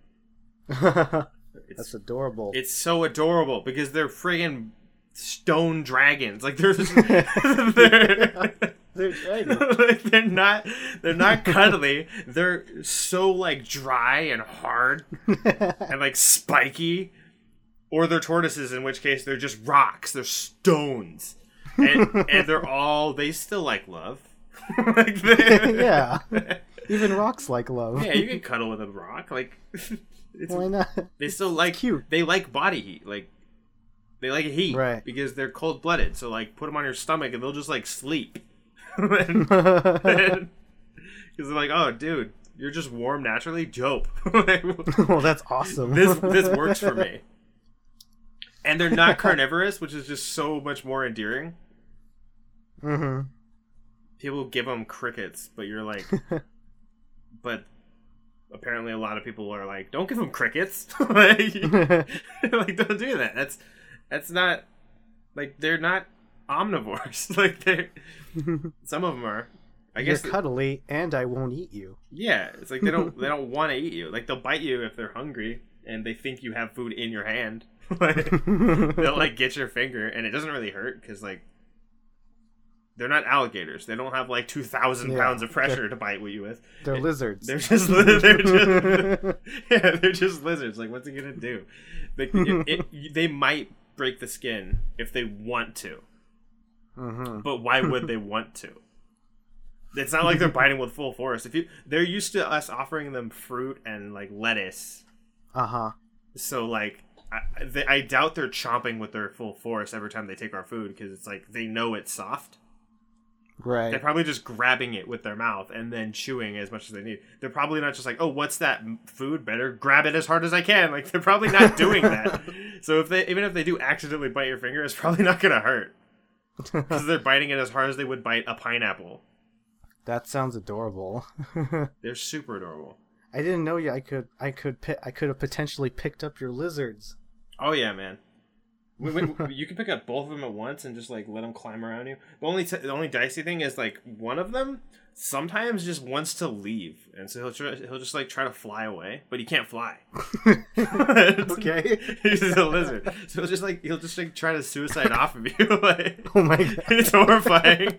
It's, that's adorable. It's so adorable because they're friggin' stone dragons. Like they're just, they're, they're dragons. Like, they're not they're not cuddly. They're so like dry and hard and like spiky. Or they're tortoises, in which case they're just rocks. They're stones. And, and they're all... They still like love. Like yeah. Even rocks like love. Yeah, you can cuddle with a rock. Like, it's, why not? They still like... It's cute. They like body heat. Like, they like heat. Right. Because they're cold-blooded. So, like, put them on your stomach and they'll just, like, sleep. Because they're like, oh, dude, you're just warm naturally? Dope. Like, well, that's awesome. This This works for me. And they're not carnivorous, which is just so much more endearing. Mm-hmm. People give them crickets, but you're like... But apparently a lot of people are like, don't give them crickets. Like, like, don't do that. That's that's not... Like, they're not omnivores. Like, they're... Some of them are. I you're guess cuddly, they, and I won't eat you. Yeah, it's like they don't they don't want to eat you. Like, they'll bite you if they're hungry, and they think you have food in your hand. Like, they'll like get your finger and it doesn't really hurt because like they're not alligators. They don't have like two thousand yeah, pounds of pressure to bite you with. They're it, lizards. They're just they're just yeah, they're just lizards. Like, what's it gonna do? Like, it, it, they might break the skin if they want to, mm-hmm. but why would they want to? It's not like they're biting with full force. If you, they're used to us offering them fruit and like lettuce. Uh huh. So like, I, they, I doubt they're chomping with their full force every time they take our food because it's like they know it's soft. Right. They're probably just grabbing it with their mouth and then chewing as much as they need. They're probably not just like, oh, what's that food? Better grab it as hard as I can. Like they're probably not doing that. So if they, even if they do accidentally bite your finger, it's probably not going to hurt because they're biting it as hard as they would bite a pineapple. That sounds adorable. They're super adorable. I didn't know you. I could. I could. Pi- I could have potentially picked up your lizards. Oh yeah, man. Wait, wait, you can pick up both of them at once and just like let them climb around you. The only t- the only dicey thing is like one of them sometimes just wants to leave, and so he'll try, he'll just like try to fly away, but he can't fly. Okay, he's a lizard, so he'll just like he'll just like try to suicide off of you. Like, oh my god, it's horrifying.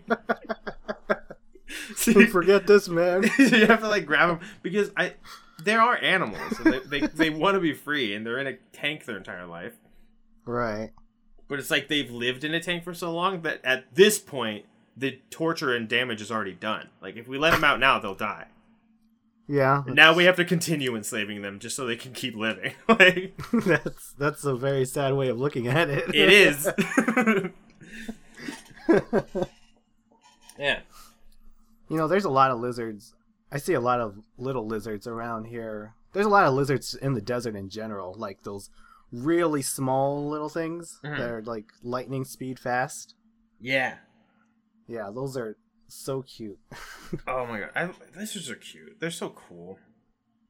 So you, forget this, man. You have to like grab them because I, there are animals. So they they, they want to be free, and they're in a tank their entire life. Right. But it's like they've lived in a tank for so long that at this point, the torture and damage is already done. Like if we let them out now, they'll die. Yeah. And now we have to continue enslaving them just so they can keep living. Like that's that's a very sad way of looking at it. It is. Yeah. You know, there's a lot of lizards. I see a lot of little lizards around here. There's a lot of lizards in the desert in general, like those really small little things mm-hmm. that are like lightning speed fast. Yeah. Yeah, those are so cute. Oh my god. I, lizards are cute. They're so cool.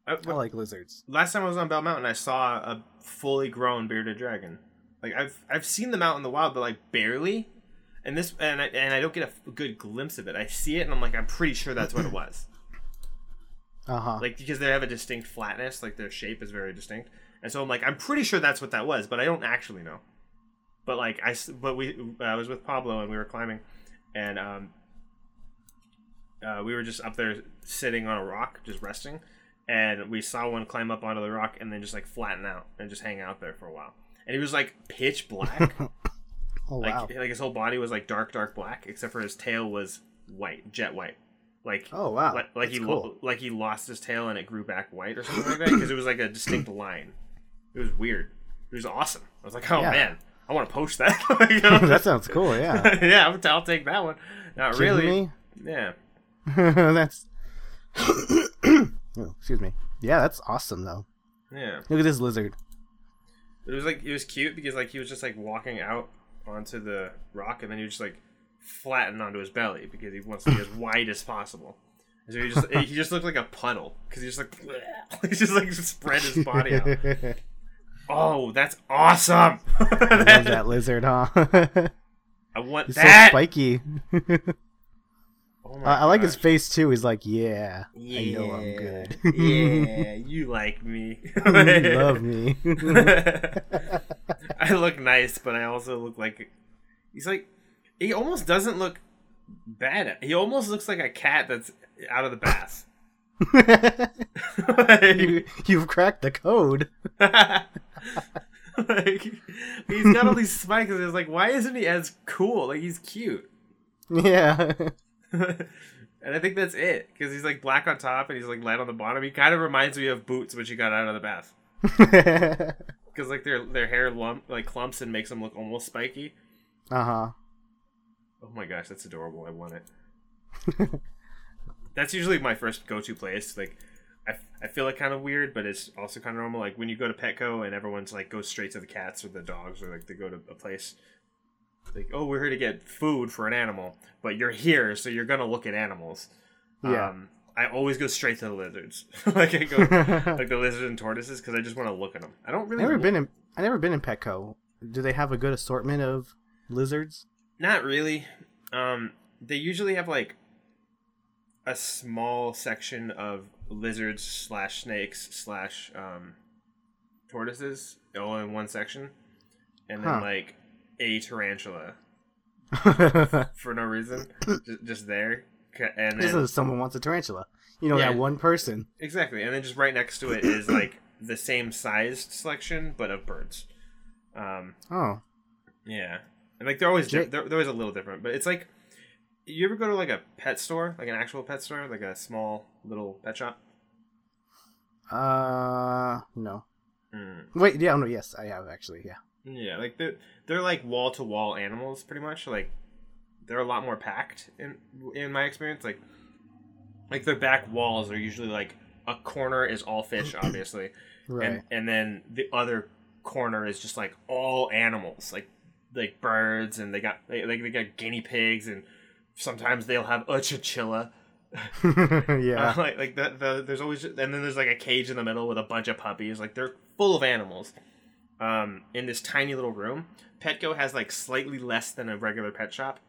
I, I like lizards. Last time I was on Bell Mountain, I saw a fully grown bearded dragon. Like I've I've seen them out in the wild, but like barely. And this, and I, and I don't get a good glimpse of it. I see it, and I'm like, I'm pretty sure that's what it was. Uh huh. Like because they have a distinct flatness, like their shape is very distinct, and so I'm like, I'm pretty sure that's what that was, but I don't actually know. But like I, but we, I was with Pablo, and we were climbing, and um, uh, we were just up there sitting on a rock, just resting, and we saw one climb up onto the rock and then just like flatten out and just hang out there for a while, and he was like pitch black. Oh, like, wow. Like his whole body was like dark, dark black, except for his tail was white, jet white. Like, oh wow, like, like he cool. lo- like he lost his tail and it grew back white or something like that because it was like a distinct line. It was weird. It was awesome. I was like, oh yeah. Man, I want to post that. Like, that sounds cool. Yeah, yeah, I'm t- I'll take that one. Not kidding really. Me? Yeah, that's. Oh, excuse me. Yeah, that's awesome though. Yeah. Look at this lizard. It was like it was cute because like he was just like walking out onto the rock, and then you just like flatten onto his belly because he wants to be as wide as possible. And so he just he just looked like a puddle because he just like he just like spread his body out. Oh, that's awesome! I love that lizard, huh? I want He's that. So spiky. oh my uh, I like his face too. He's like, yeah, yeah I know I'm good. Yeah, you like me. You love me. I look nice, but I also look like... He's like... He almost doesn't look bad. At, he almost looks like a cat that's out of the bath. Like, you, you've cracked the code. Like, he's got all these spikes, and it's like, why isn't he as cool? Like, he's cute. Yeah. And I think that's it. Because he's, like, black on top, and he's, like, light on the bottom. He kind of reminds me of Boots, which he got out of the bath. Because like their their hair lump like clumps and makes them look almost spiky. Uh huh. Oh my gosh, that's adorable! I want it. That's usually my first go to place. Like, I, I feel like kind of weird, but it's also kind of normal. Like when you go to Petco and everyone's like goes straight to the cats or the dogs or like they go to a place. Like, oh, we're here to get food for an animal, but you're here, so you're gonna look at animals. Yeah. Um, I always go straight to the lizards, like I go like the lizards and tortoises because I just want to look at them. I don't really never look. been in. I never been in Petco. Do they have a good assortment of lizards? Not really. Um, they usually have like a small section of lizards slash snakes slash um, tortoises all in one section, and then huh. like a tarantula for no reason, just, just there. And then, just someone wants a tarantula, you know, yeah, that one person exactly. And then just right next to it is like the same sized selection, but of birds. Um, oh, yeah, and like they're always di- they're, they're always a little different, but it's like You ever go to like a pet store, like an actual pet store, like a small little pet shop? Uh, no. Mm. Wait, yeah, no, yes, I have actually, yeah. Yeah, like they're, they're like wall to wall animals, pretty much. Like they're a lot more packed in in my experience. Like, like their back walls are usually like a corner is all fish, obviously, right? And, and then the other corner is just like all animals, like like birds, and they got like they, they got guinea pigs and. Sometimes they'll have a chinchilla. yeah. Uh, like like the, the, there's always... And then there's like a cage in the middle with a bunch of puppies. Like they're full of animals um, in this tiny little room. Petco has like slightly less than a regular pet shop.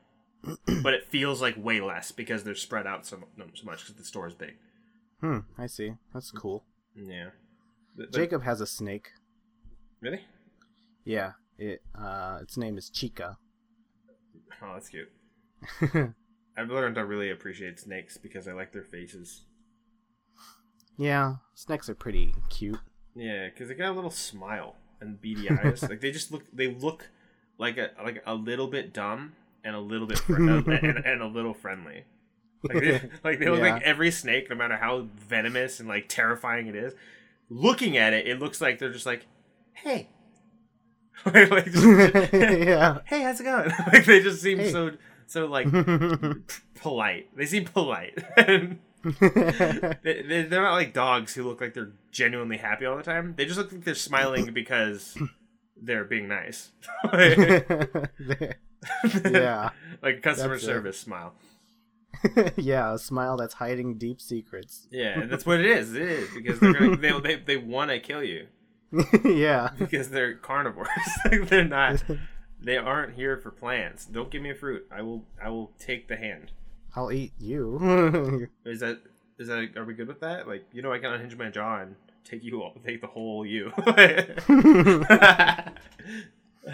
But it feels like way less because they're spread out so, so much because the store is big. Hmm. I see. That's cool. Yeah. But, Jacob has a snake. Really? Yeah. It. Uh, its name is Chica. Oh, that's cute. I've learned to really appreciate snakes because I like their faces. Yeah, snakes are pretty cute. Yeah, because they got a little smile and beady eyes. Like they just look, they look like a like a little bit dumb and a little bit fr- and, and a little friendly. Like they, like they look yeah. like every snake, no matter how venomous and like terrifying it is. Looking at it, it looks like they're just like, hey, like, just, yeah, hey, how's it going? Like they just seem hey. so. So, like, polite. They seem polite. They're not like dogs who look like they're genuinely happy all the time. They just look like they're smiling because they're being nice. yeah. Like customer service it. Smile. yeah, a smile that's hiding deep secrets. Yeah, that's what it is. It is. Because they're gonna, they they, they want to kill you. yeah. Because they're carnivores. like, they're not... They aren't here for plants. Don't give me a fruit. I will. I will take the hand. I'll eat you. is that? Is that? Are we good with that? Like, you know, I can unhinge my jaw and take you all. Take the whole you.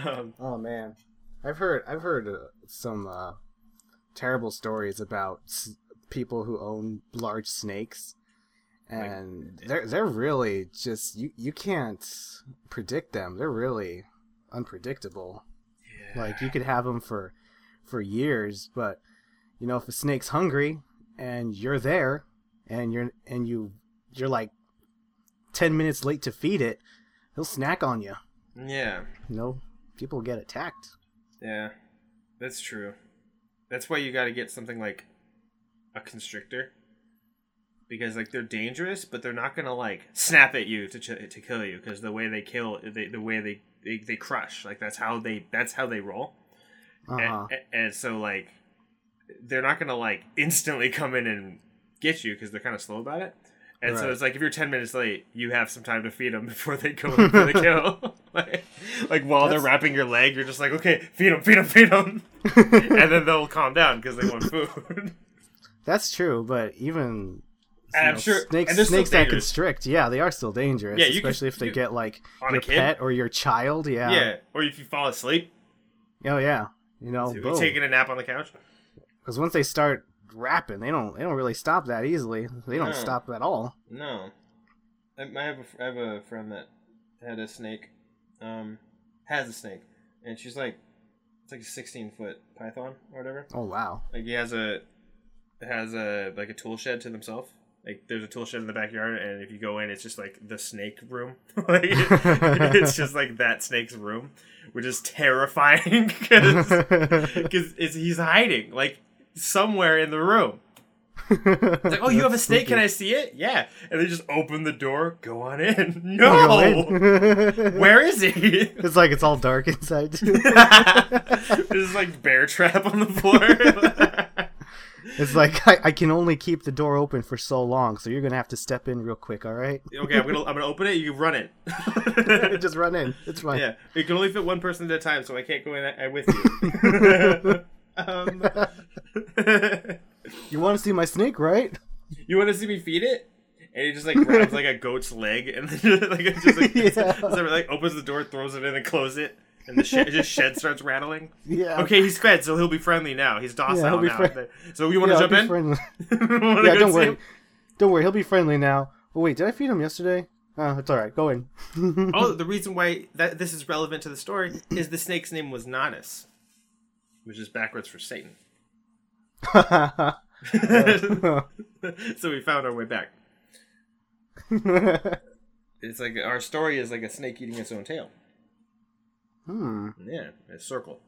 um, oh man, I've heard. I've heard uh, some uh, terrible stories about s- people who own large snakes, and like, they're they're really just you. You can't predict them. They're really unpredictable. Like, you could have them for, for years, but, you know, if a snake's hungry and you're there and you're, and you, you're like ten minutes late to feed it, he'll snack on you. Yeah. You know, people get attacked. Yeah, that's true. That's why you got to get something like a constrictor because, like, they're dangerous, but they're not going to, like, snap at you to ch- to kill you because the way they kill, they, the way they... They, they crush like that's how they that's how they roll, uh-huh. and, and so like they're not gonna like instantly come in and get you because they're kind of slow about it, and right. so it's like if you're ten minutes late, you have some time to feed them before they go in for the kill. like, like while that's... they're wrapping your leg, you're just like okay, feed them, feed them, feed them, and then they'll calm down because they want food. that's true, but even. And I'm know, sure snakes, and snakes that constrict, yeah, they are still dangerous, yeah, especially can, if they get like your pet or your child, yeah, yeah, or if you fall asleep. Oh yeah, you know, so boom. Taking a nap on the couch. Because once they start rapping, they don't they don't really stop that easily. They don't no. stop at all. No, I have a, I have a friend that had a snake, um, has a snake, and she's like it's like a sixteen foot python or whatever. Oh wow! Like he has a has a like a tool shed to himself. Like, there's a tool shed in the backyard, and if you go in, it's just, like, the snake room. like, it, it's just, like, that snake's room, which is terrifying because he's hiding, like, somewhere in the room. It's like, oh, you have a snake? Spooky. Can I see it? Yeah. And they just open the door, go on in. No! Go in. Where is he? It's like it's all dark inside, too. There's, like, bear trap on the floor. It's like I, I can only keep the door open for so long, so you're gonna have to step in real quick. All right. Okay, I'm gonna I'm gonna open it. You run it. Just run in. It's fine. Yeah, it can only fit one person at a time, so I can't go in I, I with you. um. You want to see my snake, right? You want to see me feed it? And he just like grabs like a goat's leg, and then, like it just like, yeah. so, like opens the door, throws it in, and closes it. And the shed, his shed starts rattling. Yeah. Okay, he's fed, so he'll be friendly now. He's docile yeah, he'll be now. Fri- so you want to yeah, jump in? Friendly. yeah, don't worry. Him? Don't worry, he'll be friendly now. Oh, wait, did I feed him yesterday? Oh, it's all right. Go in. oh, the reason why that this is relevant to the story is the snake's name was Nanus, which is backwards for Satan. So we found our way back. It's like our story is like a snake eating its own tail. Hmm. Yeah, a circle.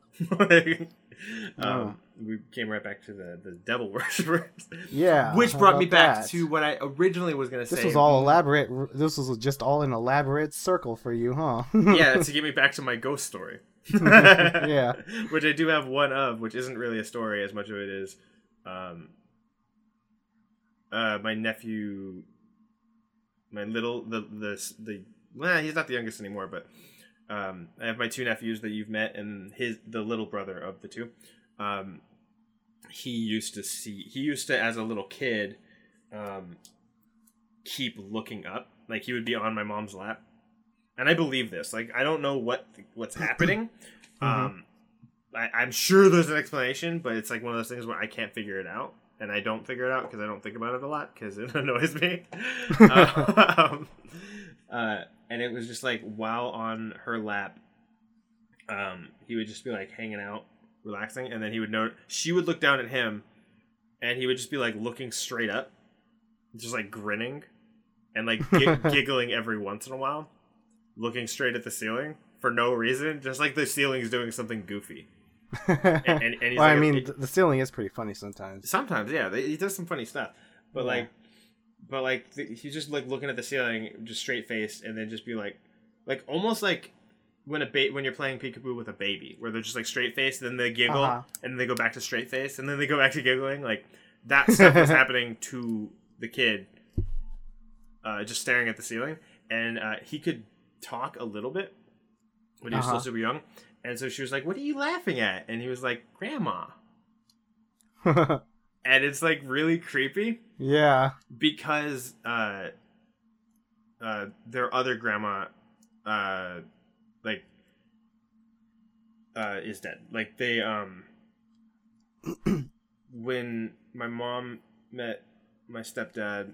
um, oh. We came right back to the, the devil worshippers. Yeah. Which brought me back that? to what I originally was going to say. This was all elaborate. This was just all an elaborate circle for you, huh? Yeah, to get me back to my ghost story. Yeah. Which I do have one of, which isn't really a story as much of it is. Um, uh, my nephew, my little, the, the, the, well, he's not the youngest anymore, but. Um, I have my two nephews that you've met, and his the little brother of the two. Um, he used to see. He used to, as a little kid, um, keep looking up. Like he would be on my mom's lap, and I believe this. Like I don't know what what's happening. um, I, I'm sure there's an explanation, but it's like one of those things where I can't figure it out, and I don't figure it out because I don't think about it a lot because it annoys me. um, uh, And it was just like, while on her lap, um, he would just be like hanging out, relaxing. And then he would note, she would look down at him and he would just be like looking straight up, just like grinning and like g- giggling every once in a while, looking straight at the ceiling for no reason. Just like the ceiling's doing something goofy. And, and, and he's well, like, I mean, it, the ceiling is pretty funny sometimes. Sometimes, yeah. He does some funny stuff. But yeah. like. But, like, th- he's just, like, looking at the ceiling, just straight-faced, and then just be, like... Like, almost like when a ba- when you're playing peekaboo with a baby, where they're just, like, straight-faced, and then they giggle, uh-huh. and then they go back to straight-faced, and then they go back to giggling. Like, that stuff was happening to the kid, uh, just staring at the ceiling. And uh, he could talk a little bit when he was uh-huh. still super young. And so she was like, "What are you laughing at?" And he was like, "Grandma." And it's, like, really creepy. Yeah. Because uh, uh, their other grandma, uh, like, uh, is dead. Like, they, um... when my mom met my stepdad,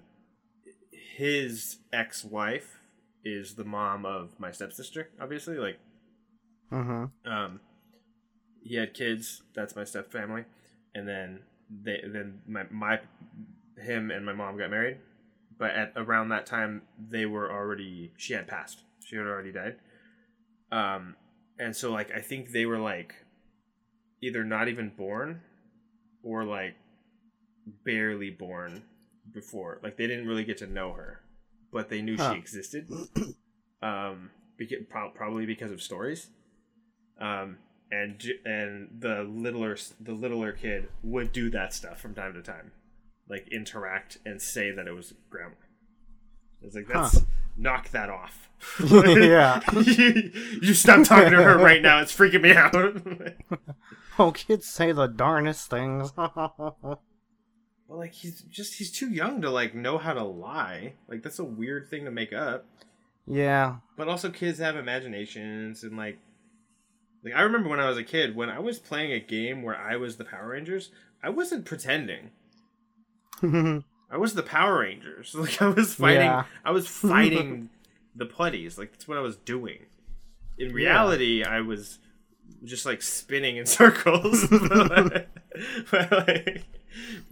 his ex-wife is the mom of my stepsister, obviously. Like, uh-huh. um, he had kids. That's my stepfamily. And then... They, then my, my him and my mom got married, but at around that time they were already she had passed she had already died, um and so like I think they were like either not even born or like barely born before, like they didn't really get to know her, but they knew huh. she existed, um because, probably because of stories, um And and the littler the littler kid would do that stuff from time to time, like interact and say that it was grandma. It's like that's huh. knock that off. Yeah, you, you stop talking to her right now. It's freaking me out. Oh, kids say the darnest things. Well, like he's just he's too young to like know how to lie. Like that's a weird thing to make up. Yeah, but also kids have imaginations and like. Like, I remember when I was a kid, when I was playing a game where I was the Power Rangers, I wasn't pretending. I was the Power Rangers. Like, I was fighting, yeah. I was fighting the putties. Like, that's what I was doing. In reality, yeah. I was just, like, spinning in circles. but, like,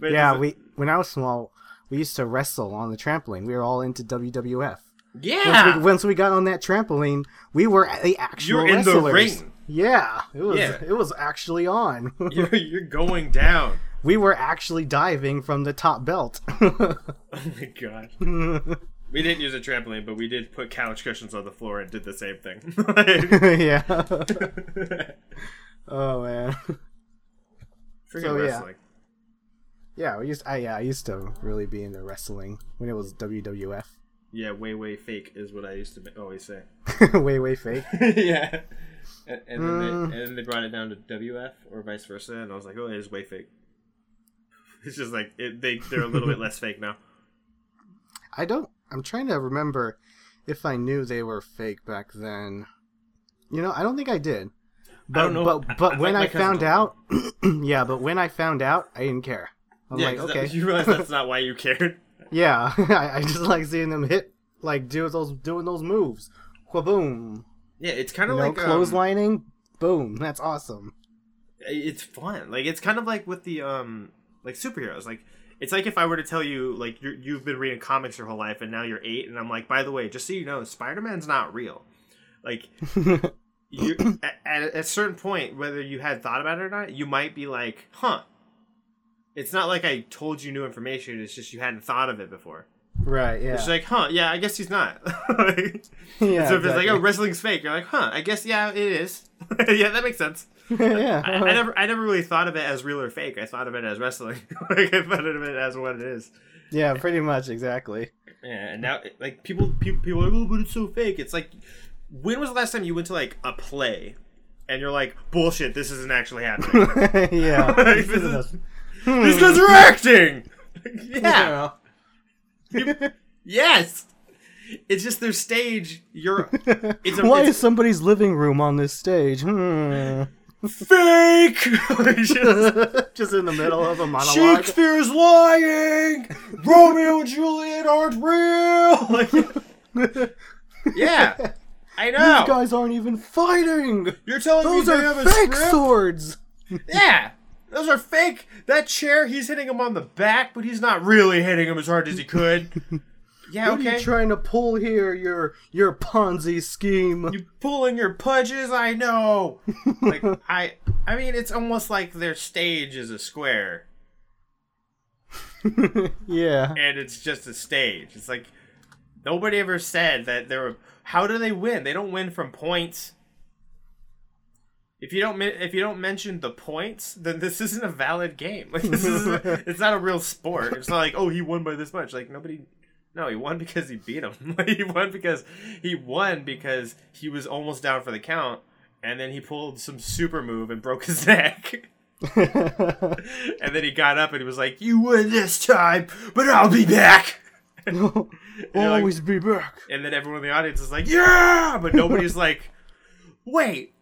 but yeah, we, when I was small, we used to wrestle on the trampoline. We were all into W W F. Yeah! Once we, once we got on that trampoline, we were the actual wrestlers. You're in the ring. Yeah, it was yeah. it was actually on. You're, you're going down. We were actually diving from the top belt. Oh my god. We didn't use a trampoline, but we did put couch cushions on the floor and did the same thing. Yeah. Oh man. Freaking so, wrestling. Yeah, yeah we used I yeah, I used to really be into wrestling when it was W W F. Yeah, way way fake is what I used to always say. way way fake. Yeah. And, and, then mm. they, and then they brought it down to W F or vice versa, and I was like, "Oh, it is way fake." It's just like it, they they're a little bit less fake now. I don't. I'm trying to remember if I knew they were fake back then. You know, I don't think I did. But, I don't know. But, but I, I when I found out, yeah. But when I found out, I didn't care. I'm yeah, like, okay, that, you realize that's not why you cared. Yeah, I, I just like seeing them hit, like do those doing those moves, kaboom. Yeah, it's kind of you know, like... clotheslining, um, boom, that's awesome. It's fun. Like, it's kind of like with the, um... like superheroes. Like, it's like if I were to tell you, like, you're, you've been reading comics your whole life and now you're eight, and I'm like, by the way, just so you know, Spider-Man's not real. Like, you, at, at a certain point, whether you had thought about it or not, you might be like, huh. It's not like I told you new information. It's just you hadn't thought of it before. Right, yeah. It's like, huh, yeah, I guess he's not. Like, yeah, so if exactly. It's like, oh, wrestling's fake, you're like, huh, I guess, yeah, it is. Yeah, that makes sense. Yeah. I, I never I never really thought of it as real or fake. I thought of it as wrestling. Like, I thought of it as what it is. Yeah, pretty much, exactly. Yeah, and now, like, people, people, people are like, oh, but it's so fake. It's like, when was the last time you went to, like, a play, and you're like, bullshit, this isn't actually happening. Yeah. Like, this is... Hmm. These guys are acting! Yeah. Yeah. Yes! It's just their stage. You're. It's a, Why it's, is somebody's living room on this stage? Hmm. Fake! just, just in the middle of a monologue. Shakespeare's lying! Romeo and Juliet aren't real! Yeah. I know. These guys aren't even fighting! You're telling Those me they have a script? Those are fake swords! Yeah! Those are fake. That chair, he's hitting him on the back, but he's not really hitting him as hard as he could. Yeah, what okay. What are you trying to pull here, your your Ponzi scheme? You pulling your pudges, I know. Like I, I mean, it's almost like their stage is a square. Yeah. And it's just a stage. It's like nobody ever said that they were. How do they win? They don't win from points. If you don't if you don't mention the points, then this isn't a valid game. Like this is it's not a real sport. It's not like, oh, he won by this much. Like nobody, no, he won because he beat him. Like, he won because he won because he was almost down for the count, and then he pulled some super move and broke his neck. And then he got up and he was like, "You win this time, but I'll be back. I'll always like, be back." And then everyone in the audience is like, "Yeah!" But nobody's like, "Wait.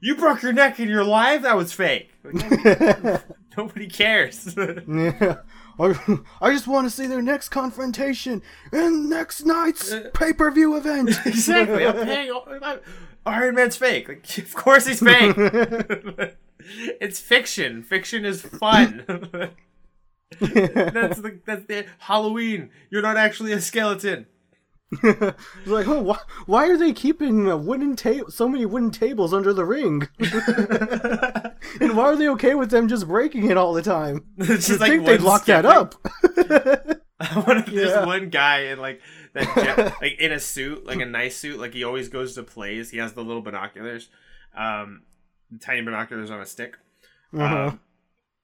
You broke your neck and you're live? That was fake." Like, nobody, nobody cares. Yeah. I, I just want to see their next confrontation in next night's uh, pay-per-view event. Exactly. I'm paying all, I'm, Iron Man's fake. Like, of course he's fake. It's fiction. Fiction is fun. that's the that's the Halloween. You're not actually a skeleton. Like, oh, why, why are they keeping a wooden ta- so many wooden tables under the ring? And why are they okay with them just breaking it all the time? It's just like think they'd lock skip- that up. I want to yeah. There's one guy in like that, je- like in a suit, like a nice suit, like he always goes to plays. He has the little binoculars, um, tiny binoculars on a stick. Uh-huh. Um,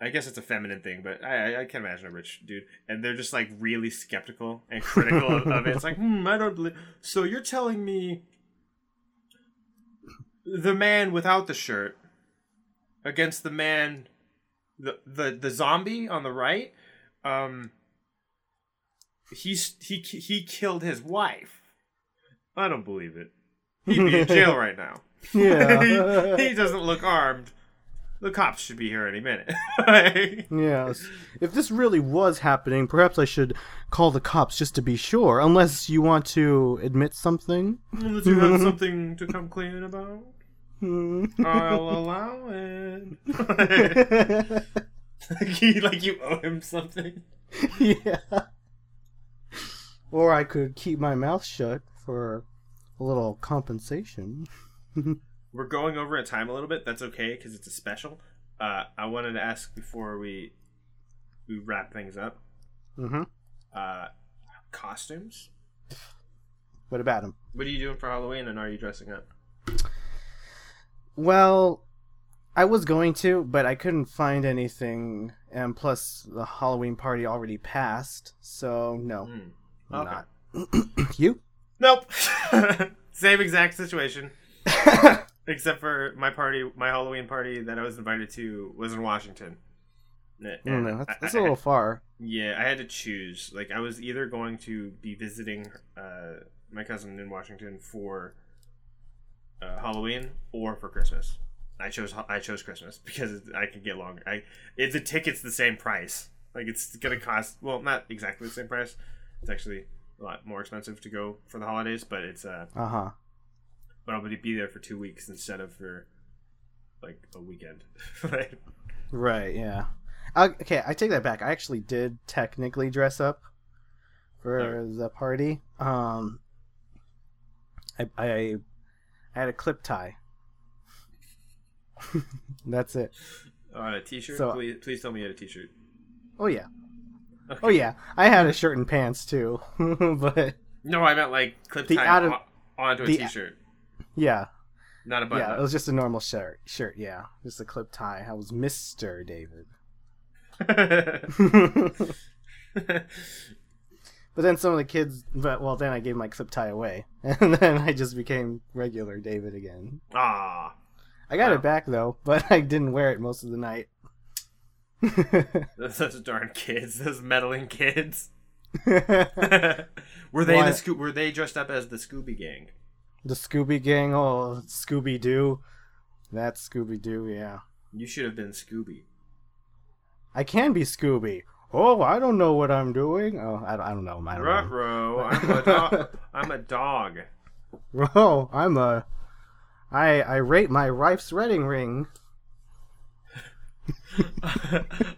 I guess it's a feminine thing, but I, I can't imagine a rich dude. And they're just, like, really skeptical and critical of, of it. It's like, hmm, I don't believe... So you're telling me the man without the shirt against the man, the the, the zombie on the right, um, he's, he, he killed his wife. I don't believe it. He'd be in jail right now. Yeah. he, he doesn't look armed. The cops should be here any minute. Like, yes. If this really was happening, perhaps I should call the cops just to be sure. Unless you want to admit something. Unless you have something to come clean about. I'll allow it. Like, he, like you owe him something. Yeah. Or I could keep my mouth shut for a little compensation. We're going over in time a little bit. That's okay, because it's a special. Uh, I wanted to ask before we we wrap things up. Mm-hmm. Uh, costumes? What about them? What are you doing for Halloween, and are you dressing up? Well, I was going to, but I couldn't find anything. And plus, the Halloween party already passed, so no. Mm. Okay. I'm not. You? Nope. Same exact situation. Except for my party, my Halloween party that I was invited to was in Washington. And no, that's, that's I, a little I, far. Yeah, I had to choose. Like, I was either going to be visiting uh, my cousin in Washington for uh, Halloween or for Christmas. I chose I chose Christmas because I could get longer. I if the ticket's the same price. Like, it's gonna cost well, not exactly the same price. It's actually a lot more expensive to go for the holidays, but it's uh uh huh. But I'm going to be there for two weeks instead of for, like, a weekend. Right? Right, yeah. I, okay, I take that back. I actually did technically dress up for right. the party. Um, I, I, I had a clip tie. That's it. On a t-shirt? So, please, please tell me you had a t-shirt. Oh, yeah. Okay. Oh, yeah. I had a shirt and pants, too. But no, I meant, like, clip tie out of, onto a the, t-shirt. Yeah. Not a button. Yeah, up. It was just a normal shirt. Shirt, yeah. Just a clip tie. I was Mister David. But then some of the kids, but well, then I gave my clip tie away. And then I just became regular David again. Ah. I got wow. it back, though, but I didn't wear it most of the night. Those such darn kids. Those meddling kids. Were they well, the Sco- Were they dressed up as the Scooby Gang? The Scooby Gang? Oh, Scooby-Doo. That's Scooby-Doo, yeah. You should have been Scooby. I can be Scooby. Oh, I don't know what I'm doing. Oh, I don't, I don't know. I don't Ruh-roh, know. I'm a dog. I'm a dog. Oh, I'm a... I, I rate my wife's wedding ring.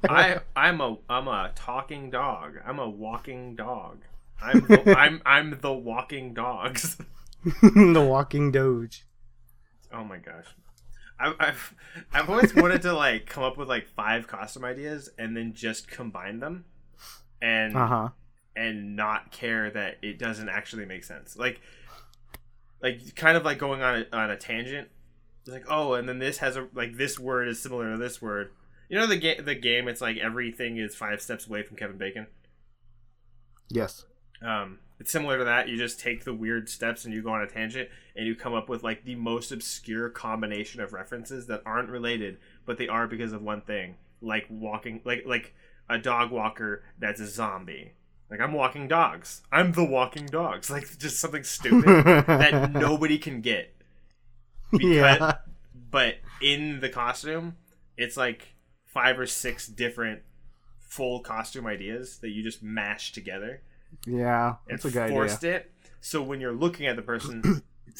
I I'm a I'm a talking dog. I'm a walking dog. I'm the, I'm I'm the walking dogs. The walking doge. Oh my gosh, I, I've I've always wanted to like come up with like five costume ideas and then just combine them, and uh-huh. and not care that it doesn't actually make sense. Like. Like, kind of like going on a, on a tangent. It's like, oh, and then this has a, like, this word is similar to this word. You know the, ga- the game, it's like everything is five steps away from Kevin Bacon? Yes. Um, it's similar to that. You just take the weird steps and you go on a tangent and you come up with, like, the most obscure combination of references that aren't related, but they are because of one thing. Like, walking, like, like a dog walker that's a zombie. Like, I'm walking dogs. I'm the walking dogs. Like, just something stupid that nobody can get. Because, yeah. But in the costume, it's like five or six different full costume ideas that you just mash together. Yeah, that's a good idea. And forced it. So when you're looking at the person,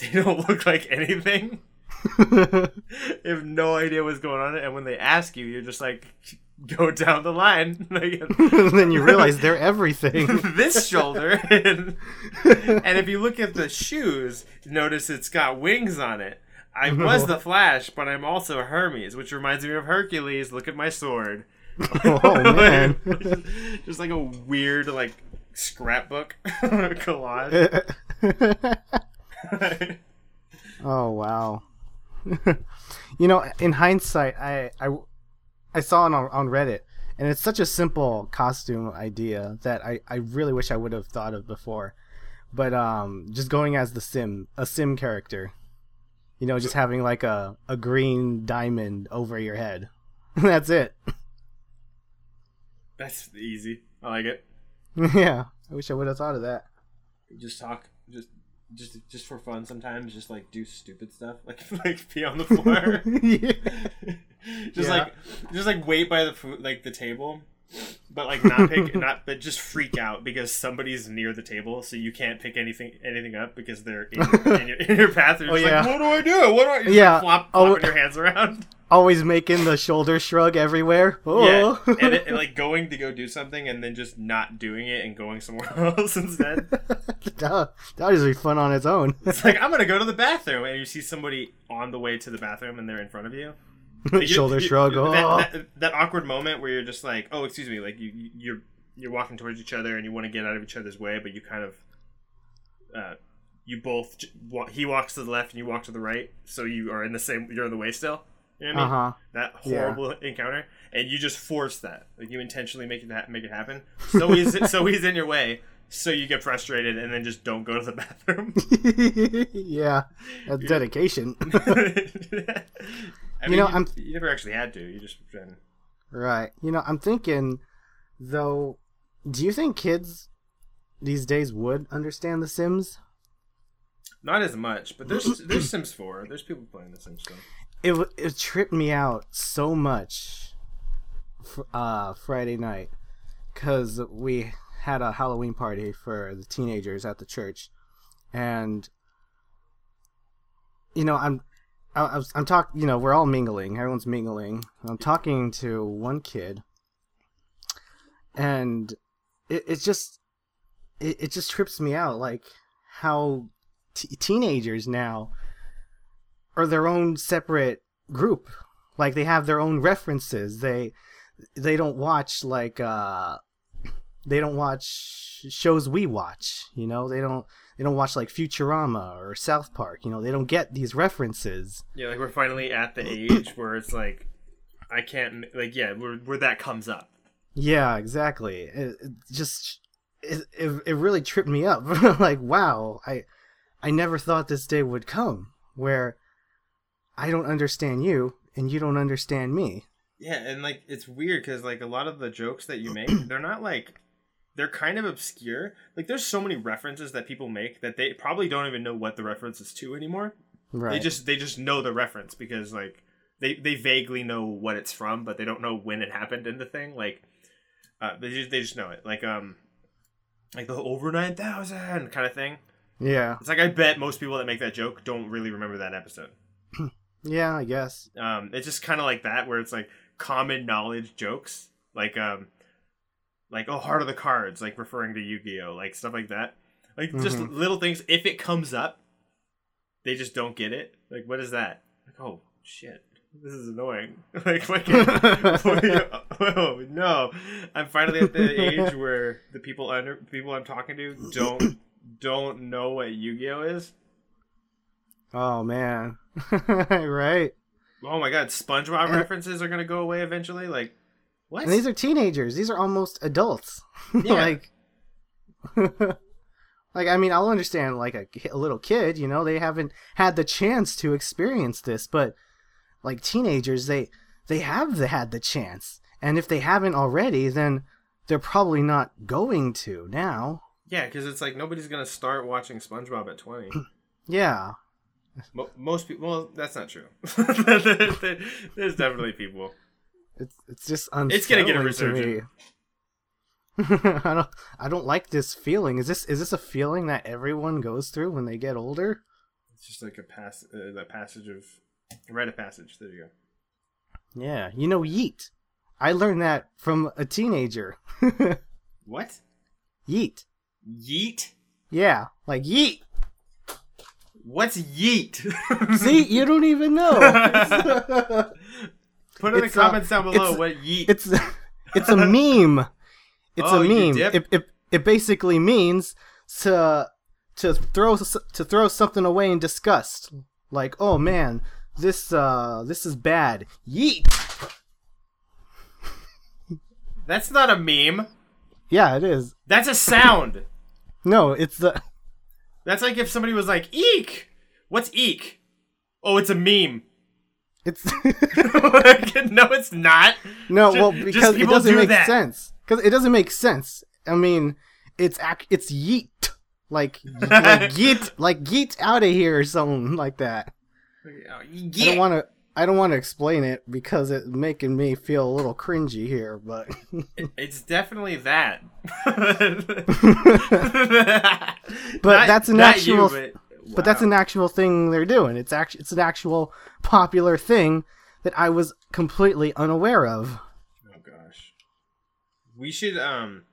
they don't look like anything. You have no idea what's going on. And when they ask you, you're just like... go down the line. Then you realize they're everything. This shoulder. And, and if you look at the shoes, notice it's got wings on it. I was the Flash, but I'm also Hermes, which reminds me of Hercules. Look at my sword. Oh, man. just, just like a weird like scrapbook collage. Oh, wow. You know, in hindsight, I... I I saw it on, on Reddit, and it's such a simple costume idea that I, I really wish I would have thought of before. But um, just going as the Sim, a Sim character. You know, just having like a, a green diamond over your head. That's it. That's easy. I like it. Yeah, I wish I would have thought of that. Just talk, just just just for fun sometimes, just like do stupid stuff. Like, like pee on the floor. Yeah. Just yeah. like, just like wait by the food, like the table, but like not pick, not but just freak out because somebody's near the table, so you can't pick anything, anything up because they're in your, in your, in your path. You're oh, just yeah. like, what do I do? What do I? You're yeah, like flop, flopping oh, your hands around. Always making the shoulder shrug everywhere. Oh. Yeah, and, it, and like going to go do something and then just not doing it and going somewhere else instead. That that would just be fun on its own. It's like I'm gonna go to the bathroom, and you see somebody on the way to the bathroom, and they're in front of you. Like shoulder you, shrug. You, that, that, that awkward moment where you're just like, oh, excuse me, like you, you're you're walking towards each other and you want to get out of each other's way, but you kind of, uh, you both he walks to the left and you walk to the right, so you are in the same you're in the way still. You know what I mean? Uh-huh. That horrible yeah. encounter, and you just force that, like you intentionally make it ha- make it happen. So he's so he's in your way, so you get frustrated and then just don't go to the bathroom. Yeah, that's dedication. I mean, you know, you, I'm, you never actually had to. You just pretend. Right. You know, I'm thinking, though, do you think kids these days would understand The Sims? Not as much, but there's there's Sims four. There's people playing The Sims stuff. It it tripped me out so much uh, Friday night because we had a Halloween party for the teenagers at the church, and you know, I'm. I was, I'm talking, you know, we're all mingling. Everyone's mingling. I'm talking to one kid, And it, it just it, it just trips me out, like how t- teenagers now are their own separate group. Like they have their own references. They they don't watch like uh they don't watch shows we watch, you know. They don't they don't watch like Futurama or South Park, you know. They don't get these references. Yeah, like we're finally at the age where it's like I can't like yeah, where where that comes up. Yeah, exactly. It, it just it, it it really tripped me up. Like, wow, I I never thought this day would come where I don't understand you and you don't understand me. Yeah, and like it's weird because like a lot of the jokes that you make, they're not like they're kind of obscure. Like there's so many references that people make that they probably don't even know what the reference is to anymore. Right. They just they just know the reference because like they they vaguely know what it's from, but they don't know when it happened in the thing. Like uh, they just they just know it. Like um like the over nine thousand kind of thing. Yeah. It's like I bet most people that make that joke don't really remember that episode. Yeah, I guess. Um, it's just kind of like that, where it's like common knowledge jokes, like um, like oh, Heart of the Cards, like referring to Yu-Gi-Oh, like stuff like that, like mm-hmm. just little things. If it comes up, they just don't get it. Like, what is that? Like, oh shit, this is annoying. Like, like oh no, I'm finally at the age where the people under people I'm talking to don't don't know what Yu-Gi-Oh is. Oh man. Right. Oh my god, SpongeBob and, references are gonna go away eventually. Like what? And these are teenagers. These are almost adults. Yeah. Like like I mean, I'll understand like a, a little kid, you know, they haven't had the chance to experience this, but like teenagers, they they have the, had the chance. And if they haven't already, then they're probably not going to now. Yeah, cuz it's like nobody's going to start watching SpongeBob at twenty. Yeah. Most people, well, that's not true. There's definitely people. It's it's just unsettling. It's gonna get a resurgence. I don't I don't like this feeling. Is this is this a feeling that everyone goes through when they get older? It's just like a pass, uh, the passage of rite of passage. There you go. Yeah, you know, yeet. I learned that from a teenager. What? Yeet. Yeet. Yeah, like yeet. What's yeet? See, you don't even know. Put in it's the comments a, down below what yeet. It's it's a meme. It's oh, a meme. It, it it basically means to to throw to throw something away in disgust. Like, oh man, this uh this is bad. Yeet. That's not a meme. Yeah, it is. That's a sound. No, it's the. That's like if somebody was like, eek! What's eek? Oh, it's a meme. It's like, no, it's not. No, just, well, because it doesn't do make that. sense. Because it doesn't make sense. I mean, it's ac- it's yeet. Like, like yeet, like yeet out of here or something like that. Yeah. I don't want to I don't want to explain it because it's making me feel a little cringy here, but it's definitely that. But not, that's an actual, you, but, wow. but that's an actual thing they're doing. It's act, it's an actual popular thing that I was completely unaware of. Oh gosh, we should um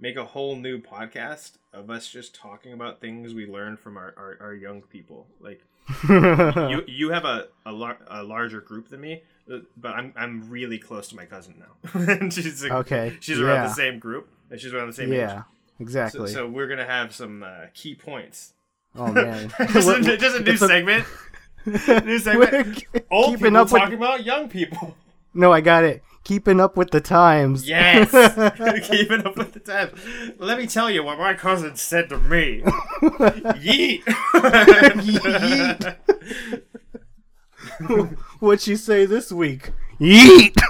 make a whole new podcast of us just talking about things we learned from our, our, our young people, like. you you have a a, lar- a larger group than me, but I'm I'm really close to my cousin now. And she's a, okay. She's yeah. around the same group, and she's around the same yeah, age. Yeah, exactly. So, so we're gonna have some uh, key points. Oh man, just, what, a, just a new segment. A... new segment. Old keeping people up talking with... about young people. No, I got it. Keeping up with the times. Yes, keeping up with the times. Let me tell you what my cousin said to me. Yeet. Yeet. What'd you say this week? Yeet.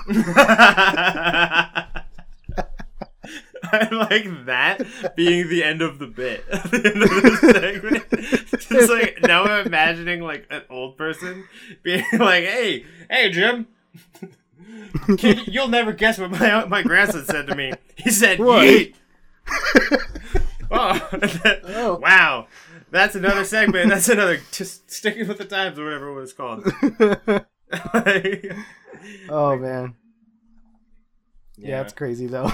I like that being the end of the bit. At the end of this segment. Just like now, I'm imagining like an old person being like, "Hey, hey, Jim." Can, you'll never guess what my my grandson said to me. He said, what? Yeet. Oh, that, oh. Wow. That's another segment. That's another, just sticking with the times or whatever it was called. Like, oh, man. Yeah, yeah, it's crazy, though.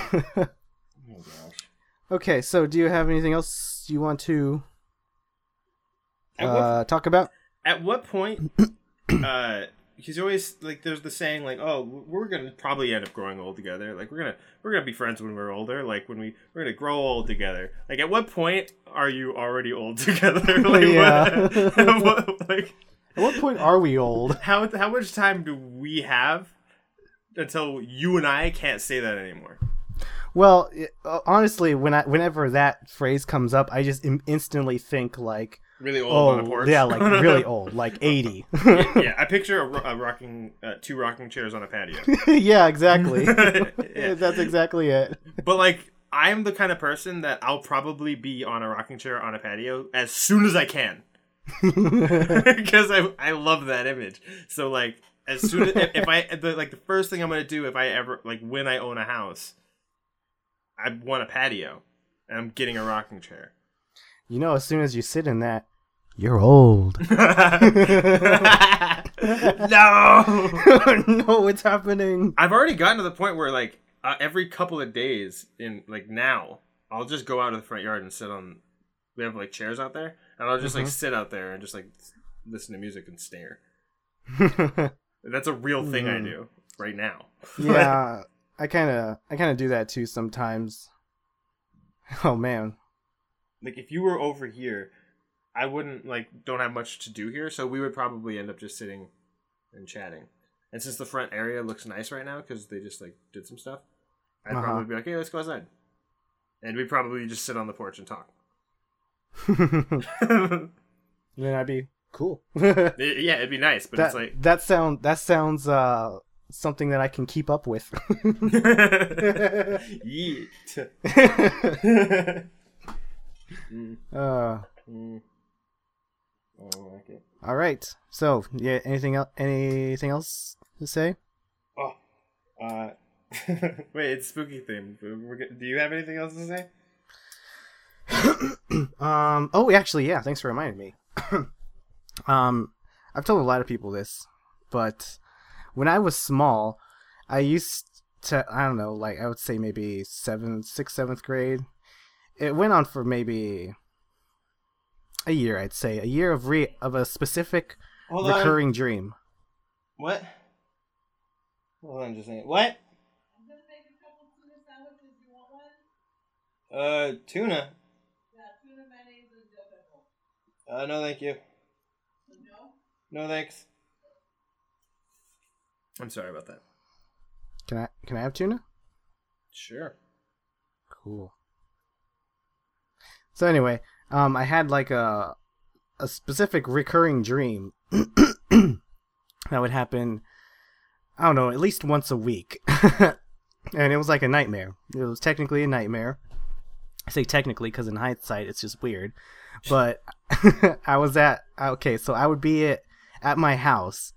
Oh gosh. Okay, so do you have anything else you want to uh, what, talk about? At what point? uh, he's always like, there's the saying like, oh, we're gonna probably end up growing old together. Like we're gonna we're gonna be friends when we're older. Like when we we're gonna grow old together. Like at what point are you already old together? Like, yeah. What, at what, like at what point are we old? How how much time do we have until you and I can't say that anymore? Well, it, honestly, when I, whenever that phrase comes up, I just im- instantly think like really old oh, on a porch. Yeah, like really old, like eighty. yeah, yeah, I picture a, a rocking uh, two rocking chairs on a patio. yeah, exactly. yeah. That's exactly it. But like, I'm the kind of person that I'll probably be on a rocking chair on a patio as soon as I can, because I I love that image. So like, as soon as if, if I the, like the first thing I'm gonna do if I ever like when I own a house. I want a patio, and I'm getting a rocking chair. You know, as soon as you sit in that, you're old. no! no, what's happening? I've already gotten to the point where, like, uh, every couple of days, in like now, I'll just go out in the front yard and sit on, we have, like, chairs out there, and I'll just, mm-hmm. like, sit out there and just, like, listen to music and stare. That's a real thing mm. I do right now. Yeah. I kind of I kind of do that too sometimes. Oh man. Like if you were over here, I wouldn't like don't have much to do here, so we would probably end up just sitting and chatting. And since the front area looks nice right now cuz they just like did some stuff, I'd uh-huh. probably be like, "Hey, let's go outside." And we'd probably just sit on the porch and talk. Then I'd be cool. it, yeah, it'd be nice, but that, it's like That sound that sounds uh something that I can keep up with. uh, all right. So, yeah. Anything else? Anything else to say? Oh, uh, wait. It's spooky theme. Do you have anything else to say? um. Oh, actually, yeah. Thanks for reminding me. um, I've told a lot of people this, but. When I was small, I used to, I don't know, like I would say maybe seventh, sixth, seventh grade. It went on for maybe a year, I'd say. A year of re- of a specific Hold recurring on. dream. What? Hold on just a minute. What? I'm going to make a couple tuna sandwiches. You want one? Uh, tuna? Yeah, tuna mayonnaise and dill pickle. Uh, no, thank you. No? No, thanks. I'm sorry about that. Can I can I have tuna? Sure. Cool. So anyway, um, I had like a a specific recurring dream that would happen. I don't know, at least once a week, and it was like a nightmare. It was technically a nightmare. I say technically because in hindsight, it's just weird. But I was at okay, so I would be at at my house,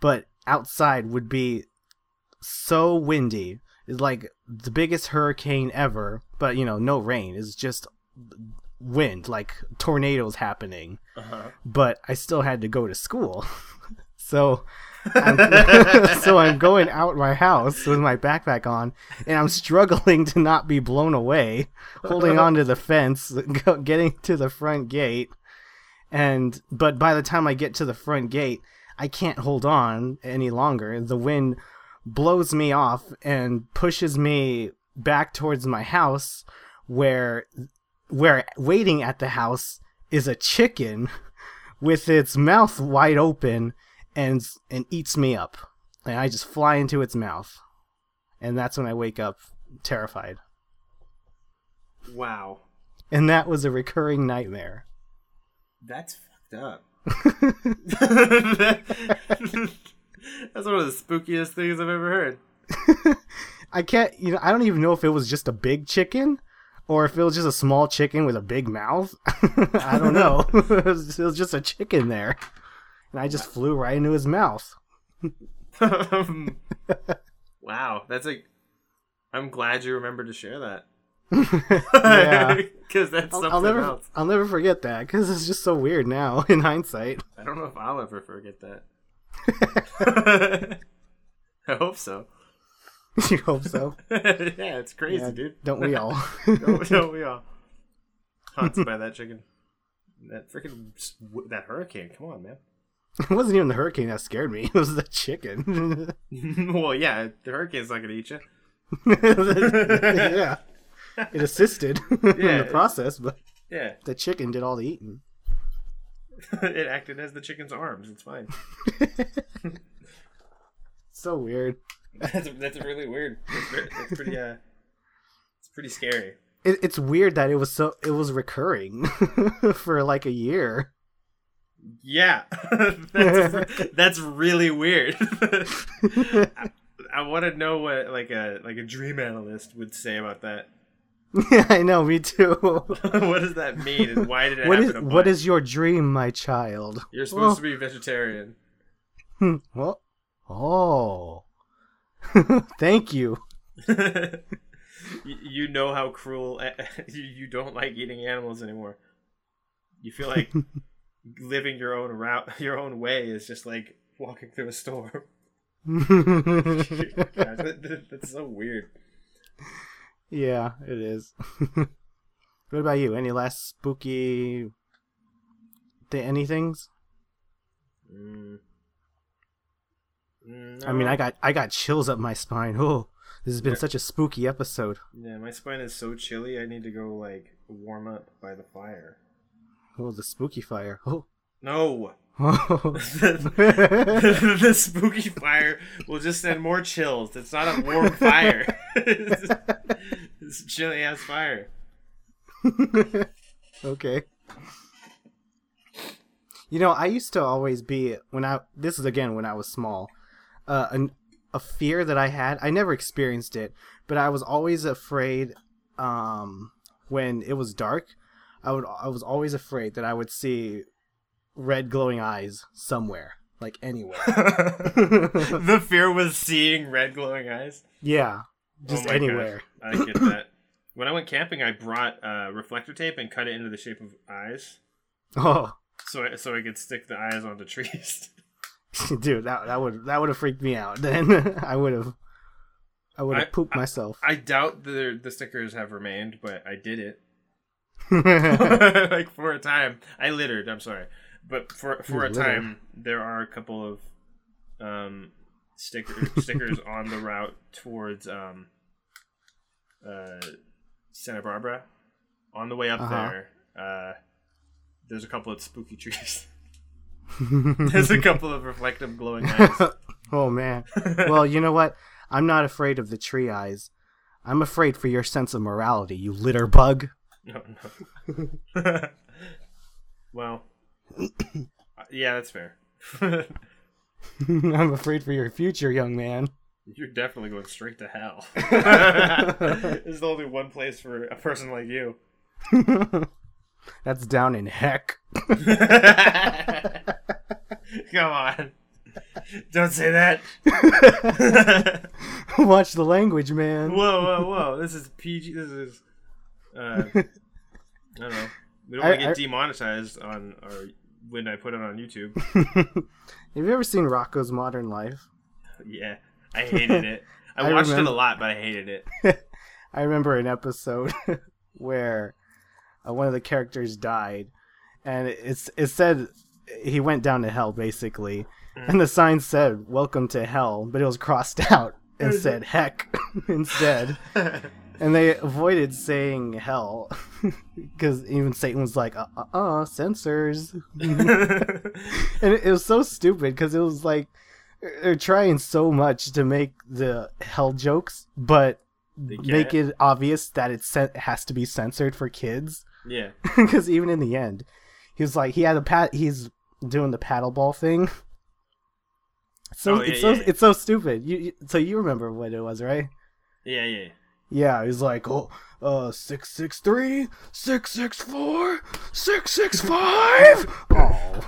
but. Outside would be so windy. It's like the biggest hurricane ever, but you know, no rain. It's just wind, like tornadoes happening. Uh-huh. But I still had to go to school, so I'm, so I'm going out my house with my backpack on, and I'm struggling to not be blown away, holding onto the fence, getting to the front gate, and but by the time I get to the front gate. I can't hold on any longer. The wind blows me off and pushes me back towards my house where where waiting at the house is a chicken with its mouth wide open and and eats me up. And I just fly into its mouth. And that's when I wake up terrified. Wow. And that was a recurring nightmare. That's fucked up. That's one of the spookiest things I've ever heard. I can't, you know, I don't even know if it was just a big chicken or if it was just a small chicken with a big mouth. I don't know. it, was, it was just a chicken there. And I just wow. flew right into his mouth. um, wow. That's like, I'm glad you remembered to share that. yeah, because that's something I'll never, else. I'll never forget that because it's just so weird now in hindsight. I don't know if I'll ever forget that. I hope so. You hope so. Yeah, it's crazy, yeah, dude. Don't we all? don't, don't we all? Haunted by that chicken. That freaking that hurricane. Come on, man. It wasn't even the hurricane that scared me. It was the chicken. Well, yeah, the hurricane's not gonna eat you. Yeah, it assisted yeah, in the process, but yeah, the chicken did all the eating. It acted as the chicken's arms. It's fine. So weird. That's that's really weird. That's, that's pretty. Uh, it's pretty scary. It, it's weird that it was so it was recurring for like a year. Yeah, that's that's really weird. I, I want to know what like a like a dream analyst would say about that. Yeah, I know. Me too. What does that mean, and why did it what happen? Is, to what is your dream, my child? You're supposed well, to be vegetarian. Well, oh. Thank you. you. You know how cruel uh, you, you don't like eating animals anymore. You feel like living your own route, your own way, is just like walking through a storm. God, that, that, that's so weird. Yeah, it is. What about you? Any last spooky th- anythings? Mm. No. I mean, I got I got chills up my spine. Oh, this has been yeah. such a spooky episode. Yeah, my spine is so chilly. I need to go like warm up by the fire. Oh, the spooky fire. Oh, no. Oh. the, the spooky fire will just send more chills. It's not a warm fire. It's, it's a chilly ass fire. Okay. You know, I used to always be when I. This is again when I was small. Uh, an, a fear that I had. I never experienced it, but I was always afraid um, when it was dark. I would I was always afraid that I would see red glowing eyes somewhere, like anywhere. The fear was seeing red glowing eyes? Yeah, just oh anywhere. God. I get that. When I went camping, I brought uh, reflector tape and cut it into the shape of eyes. Oh. So I, so I could stick the eyes on the trees. Dude, that that would that would have freaked me out. Then I would have, I would have pooped I, myself. I doubt the the stickers have remained, but I did it. Like for a time, I littered. I'm sorry, but for for a time, there are a couple of um sticker stickers on the route towards um uh Santa Barbara. On the way up uh-huh. there, uh, there's a couple of spooky trees. There's a couple of reflective glowing eyes. Oh man. Well, you know what? I'm not afraid of the tree eyes. I'm afraid for your sense of morality, you litter bug. No, no. Well, yeah, that's fair. I'm afraid for your future, young man. You're definitely going straight to hell. There's only one place for a person like you. That's down in heck. Come on. Don't say that. Watch the language, man. Whoa, whoa, whoa. This is P G. This is, uh, I don't know. We don't want to get I, demonetized on our, when I put it on YouTube. Have you ever seen Rocco's Modern Life? Yeah. I hated it. I, I watched remember, it a lot, but I hated it. I remember an episode where Uh, one of the characters died, and it's it said he went down to hell basically, mm. and the sign said "Welcome to Hell," but it was crossed out and said "Heck" instead, and they avoided saying hell because even Satan was like, "Uh, uh, uh censors," and it, it was so stupid because it was like they're trying so much to make the hell jokes, but make it obvious that it has to be censored for kids. Yeah, because even in the end, he was like, he had a pat. He's doing the paddleball thing. So oh, yeah, it's so yeah. it's so stupid. You, you so you remember what it was, right? Yeah, yeah, yeah. He's like, oh, uh, six six three, six six four, six six five. Oh,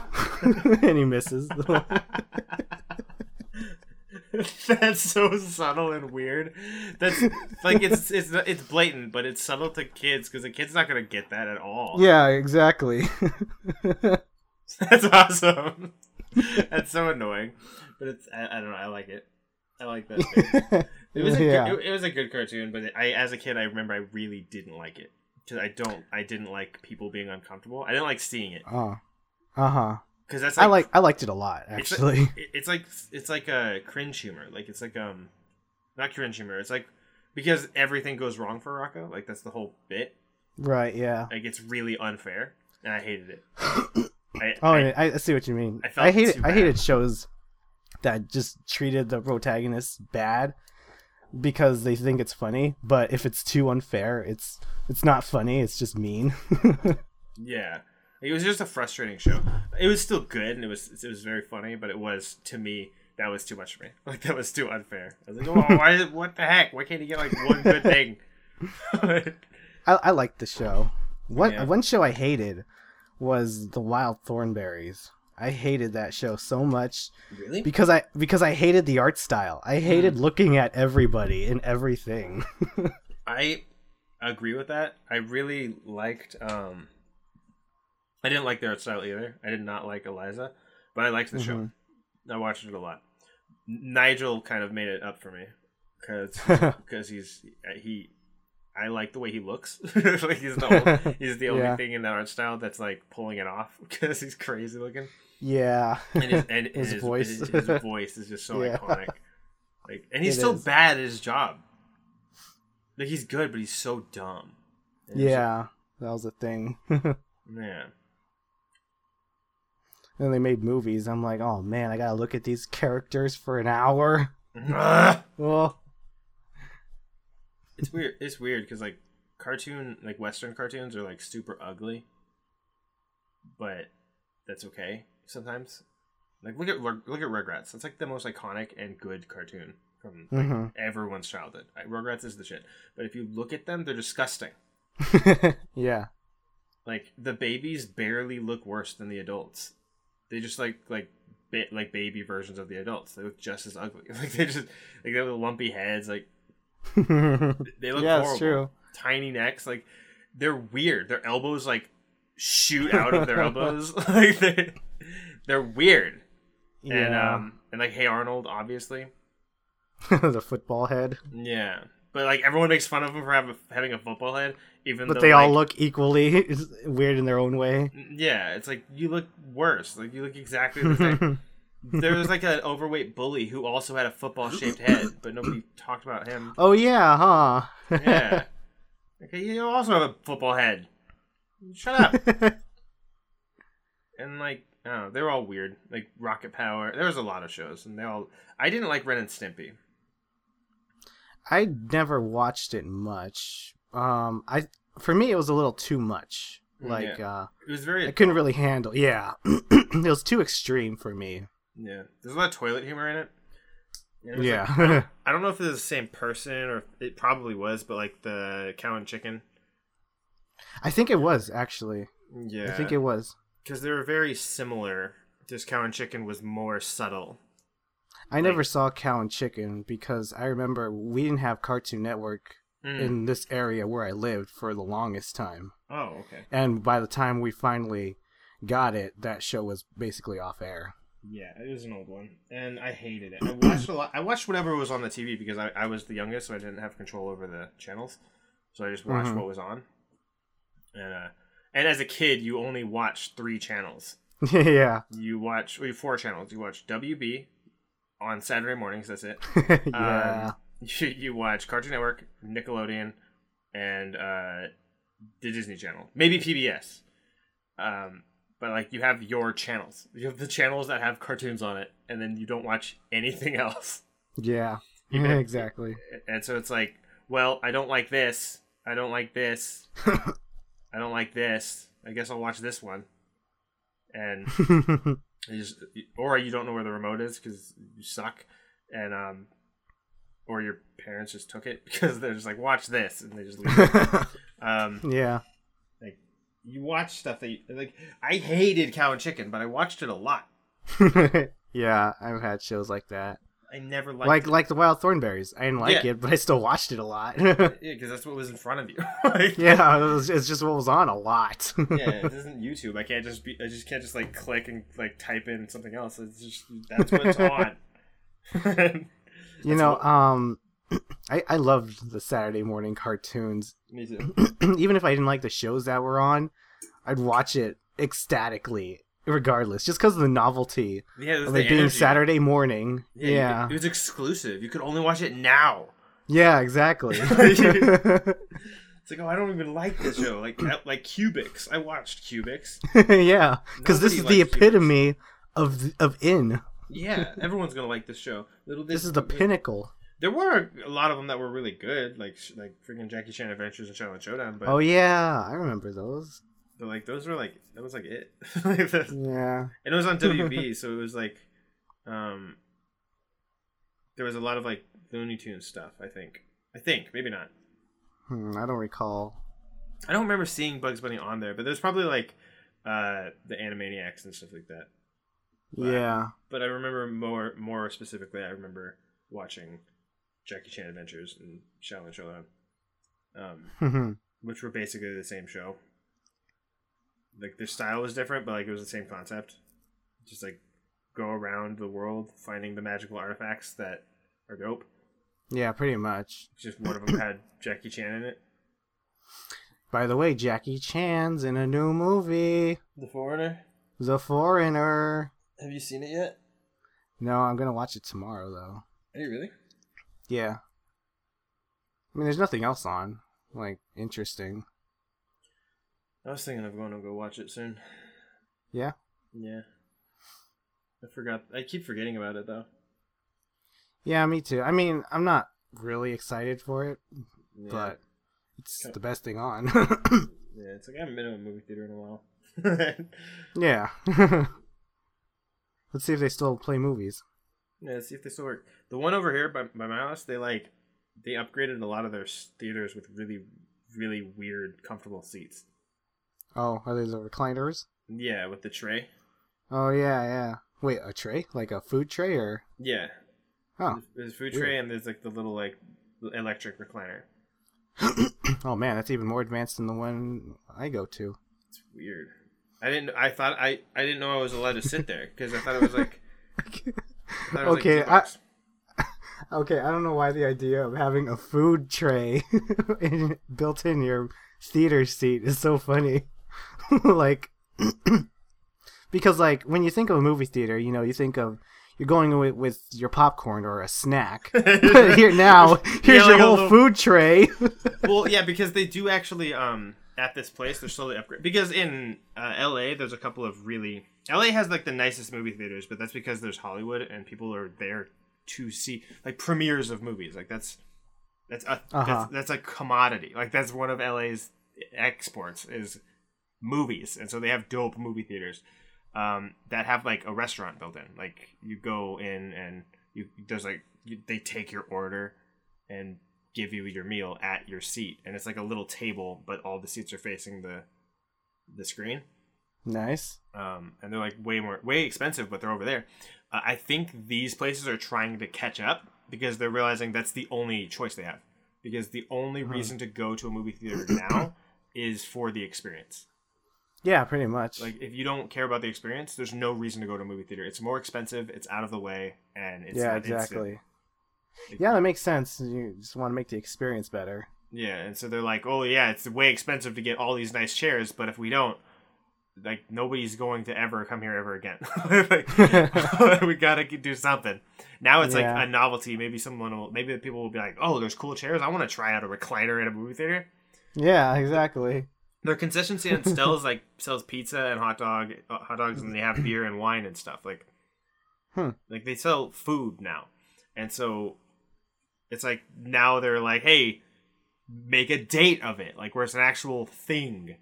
and he misses. The That's so subtle and weird. That's like it's it's it's blatant, but it's subtle to kids because the kid's not gonna get that at all. Yeah, exactly. That's awesome. That's so annoying, but it's I, I don't know. I like it. I like that thing. It was a yeah. good, it, it was a good cartoon, but I, as a kid, I remember I really didn't like it. I don't. I didn't like people being uncomfortable. I didn't like seeing it. Uh huh. Because that's like, I like. I liked it a lot, actually. It's like it's like, it's like a cringe humor. Like it's like um, not cringe humor. It's like because everything goes wrong for Rocco. Like that's the whole bit. Right. Yeah. Like it's really unfair, and I hated it. I, oh, I, I see what you mean. I, I hated. I hated shows that just treated the protagonists bad because they think it's funny, but if it's too unfair, it's it's not funny, it's just mean. Yeah, it was just a frustrating show. It was still good, and it was it was very funny, but it was, to me, that was too much for me. Like, that was too unfair. I was like, oh, why is it, what the heck, why can't you get like one good thing? I, I liked the show. What yeah. One show I hated was The Wild Thornberries. I hated that show so much. Really? Because I because I hated the art style. I hated mm. looking at everybody and everything. I agree with that. I really liked... Um, I didn't like the art style either. I did not like Eliza, but I liked the mm-hmm. show. I watched it a lot. Nigel kind of made it up for me because he's... he. I like the way he looks. Like he's the only, he's the only yeah. thing in that art style that's like pulling it off because he's crazy looking. Yeah, and his, and, his, and his voice, his, his voice is just so yeah. iconic. Like, and he's it still is. bad at his job. Like he's good, but he's so dumb. And yeah, that was a thing. Man. Then they made movies. I'm like, oh man, I gotta look at these characters for an hour. Well. It's weird. It's weird because like cartoon, like Western cartoons are like super ugly, but that's okay sometimes. Like look at look at Rugrats. That's like the most iconic and good cartoon from like, mm-hmm. everyone's childhood. Rugrats is the shit. But if you look at them, they're disgusting. Yeah. Like the babies barely look worse than the adults. They just like like. Bit, like baby versions of the adults. They look just as ugly. Like they just like they have the lumpy heads like. They look yeah, horrible. True. Tiny necks, like they're weird. Their elbows like shoot out of their elbows. Like they're, they're weird. Yeah. And um and like Hey Arnold, obviously. The football head. Yeah, but like everyone makes fun of him for have a, having a football head, even but though, they like, all look equally weird in their own way. Yeah, it's like you look worse. Like you look exactly the same. There was like an overweight bully who also had a football-shaped head, but nobody talked about him. Oh yeah, huh? Yeah. Okay, you also have a football head. Shut up. And like, I don't know, they were all weird. Like Rocket Power. There was a lot of shows, and they all. I didn't like Ren and Stimpy. I never watched it much. Um, I for me it was a little too much. Like yeah. uh, it was very. I adult. couldn't really handle. Yeah, it was too extreme for me. Yeah, there's a lot of toilet humor in it. it yeah. Like, I, don't, I don't know if it was the same person, or it probably was, but like the cow and chicken. I think it was, actually. Yeah. I think it was. Because they were very similar. This cow and chicken was more subtle. I like, never saw Cow and Chicken because I remember we didn't have Cartoon Network mm. in this area where I lived for the longest time. Oh, okay. And by the time we finally got it, that show was basically off air. Yeah, it was an old one, and I hated it. I watched a lot. I watched whatever was on the T V because I, I was the youngest, so I didn't have control over the channels. So I just watched mm-hmm. what was on. And uh, and as a kid, you only watch three channels. Yeah, you watch well, four channels. You watch W B on Saturday mornings. That's it. Yeah. Um, you, you watch Cartoon Network, Nickelodeon, and uh, the Disney Channel, maybe P B S. Um. But, like, you have your channels. You have the channels that have cartoons on it, and then you don't watch anything else. Yeah, Even exactly. If, and so it's like, well, I don't like this. I don't like this. I don't like this. I guess I'll watch this one. And you just, or you don't know where the remote is because you suck. And um, or your parents just took it because they're just like, watch this. And they just leave it. um, yeah. You watch stuff that you, like I hated Cow and Chicken, but I watched it a lot. Yeah, I've had shows like that. I never liked like it. like the Wild Thornberries. I didn't like yeah. it, but I still watched it a lot. Yeah, because that's what was in front of you. Like, yeah, it was, it's just what was on a lot. Yeah, this isn't YouTube. I can't just be. I just can't just like click and like type in something else. It's just that's what's on. That's you know, what... um, I, I loved the Saturday morning cartoons. Me too. Even if I didn't like the shows that were on, I'd watch it ecstatically, regardless, just because of the novelty yeah, of the it being energy. Saturday morning. Yeah, yeah. Could, it was exclusive. You could only watch it now. Yeah, exactly. It's like, oh, I don't even like this show. Like, like Cubix. I watched Cubix. Yeah, because this is the epitome Cubix. of of in. Yeah, everyone's gonna like this show. Little this, this is the yeah. pinnacle. There were a lot of them that were really good, like like freaking Jackie Chan Adventures and Shaolin Showdown. But oh yeah, I remember those. But like those were like that was like it. Like that. Yeah, and it was on W B, so it was like, um, there was a lot of like Looney Tunes stuff. I think. I think maybe not. Hmm, I don't recall. I don't remember seeing Bugs Bunny on there, but there's probably like uh, the Animaniacs and stuff like that. But, yeah. But I remember more more specifically, I remember watching Jackie Chan Adventures and Shaolin Showdown, um, which were basically the same show. Like, their style was different, but like it was the same concept. Just like go around the world finding the magical artifacts that are dope. Yeah, pretty much. Just one of them had Jackie Chan in it. By the way, Jackie Chan's in a new movie. The Foreigner? The Foreigner. Have you seen it yet? No, I'm going to watch it tomorrow, though. Are you really? Yeah. I mean, there's nothing else on. Like, interesting. I was thinking of going to go watch it soon. Yeah? Yeah. I forgot. I keep forgetting about it, though. Yeah, me too. I mean, I'm not really excited for it, yeah. but it's the best thing on. Yeah, it's like I haven't been to a movie theater in a while. Yeah. Let's see if they still play movies. Yeah, let's see if they still work. The one over here by, by my house, they like they upgraded a lot of their theaters with really, really weird, comfortable seats. Oh, are those the recliners? Yeah, with the tray. Oh, yeah, yeah. Wait, a tray? Like a food tray or? Yeah. Oh, there's a food weird. tray and there's like the little like electric recliner. Oh man, that's even more advanced than the one I go to. It's weird. I didn't. I thought I. I didn't know I was allowed to sit there because I thought it was like. I thought it was okay. Like I, okay. I don't know why the idea of having a food tray in, built in your theater seat is so funny. Like, because like when you think of a movie theater, you know, you think of. You're going away with your popcorn or a snack. Here now, here's yeah, your like whole little... food tray. Well, yeah, because they do actually um at this place they're slowly upgrading. Because in uh, L A, there's a couple of really L A has like the nicest movie theaters, but that's because there's Hollywood and people are there to see like premieres of movies. Like that's that's a uh-huh. that's, that's a commodity. Like that's one of L A's exports is movies, and so they have dope movie theaters. Um, that have like a restaurant built in. Like you go in and you there's like you, they take your order and give you your meal at your seat, and it's like a little table, but all the seats are facing the the screen. Nice. Um, and they're like way more way expensive, but they're over there. Uh, I think these places are trying to catch up because they're realizing that's the only choice they have. Because the only mm-hmm. reason to go to a movie theater now is for the experience. Yeah, pretty much. Like, if you don't care about the experience, there's no reason to go to a movie theater. It's more expensive, it's out of the way, and it's yeah, exactly. Instant. Yeah, that makes sense. You just want to make the experience better. Yeah, and so they're like, oh, yeah, it's way expensive to get all these nice chairs, but if we don't, like, nobody's going to ever come here ever again. Like, we gotta do something. Now it's yeah. like a novelty. Maybe someone will, maybe people will be like, oh, there's cool chairs. I want to try out a recliner at a movie theater. Yeah, exactly. Their concession stand still is like sells pizza and hot dog, uh, hot dogs, and they have beer and wine and stuff. Like, hmm. like they sell food now, and so it's like now they're like, hey, make a date of it, like where it's an actual thing.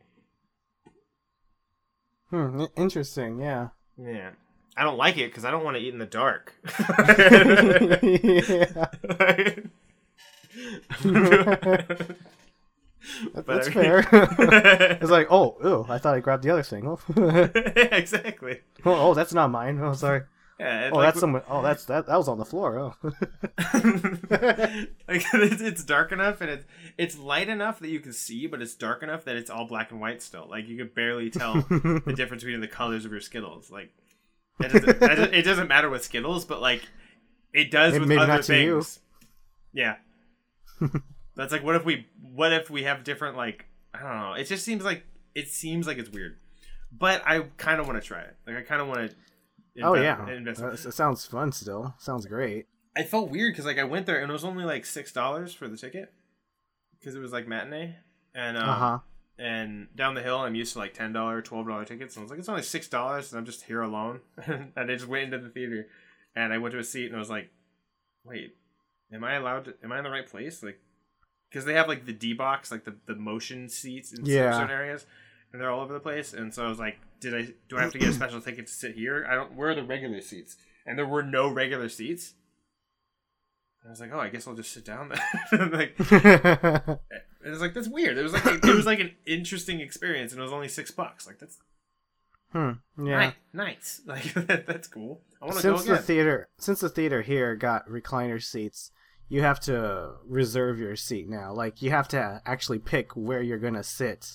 Hmm. Interesting. Yeah. Yeah. I don't like it because I don't want to eat in the dark. Yeah. That, that's I mean, fair. It's like, oh, ew, I thought I grabbed the other thing. Oh. Yeah, exactly. Oh, oh, that's not mine. Oh, sorry. Yeah, oh, like, that's someone. Oh, that's that. That was on the floor. Oh. Like it's, it's dark enough, and it's it's light enough that you can see, but it's dark enough that it's all black and white still. Like you can barely tell the difference between the colors of your Skittles. Like that doesn't, that doesn't, it doesn't matter with Skittles, but like it does it with other things. You. Yeah. That's like, what if we what if we have different, like, I don't know. It just seems like it seems like it's weird. But I kind of want to try it. Like, I kind of want to invest, oh, yeah. invest uh, it sounds fun still. Sounds great. I felt weird because, like, I went there and it was only, like, six dollars for the ticket because it was, like, matinee. And um, uh-huh. and down the hill, I'm used to, like, ten dollars, twelve dollars tickets. And I was like, it's only six dollars and I'm just here alone. And I just went into the theater and I went to a seat and I was like, wait, am I allowed to, am I in the right place? Like, because they have, like, the D-box, like, the, the motion seats in yeah. certain areas. And they're all over the place. And so I was like, did I do I have to get a special ticket to sit here? I don't where are the regular seats? And there were no regular seats. And I was like, oh, I guess I'll just sit down then. Like, and it was like, that's weird. It was like it, it was like an interesting experience and it was only six bucks. Like, that's hmm. yeah. nice. Like that, that's cool. I want to go again. Since the theater since the theater here got recliner seats, you have to reserve your seat now. Like, you have to actually pick where you're gonna sit.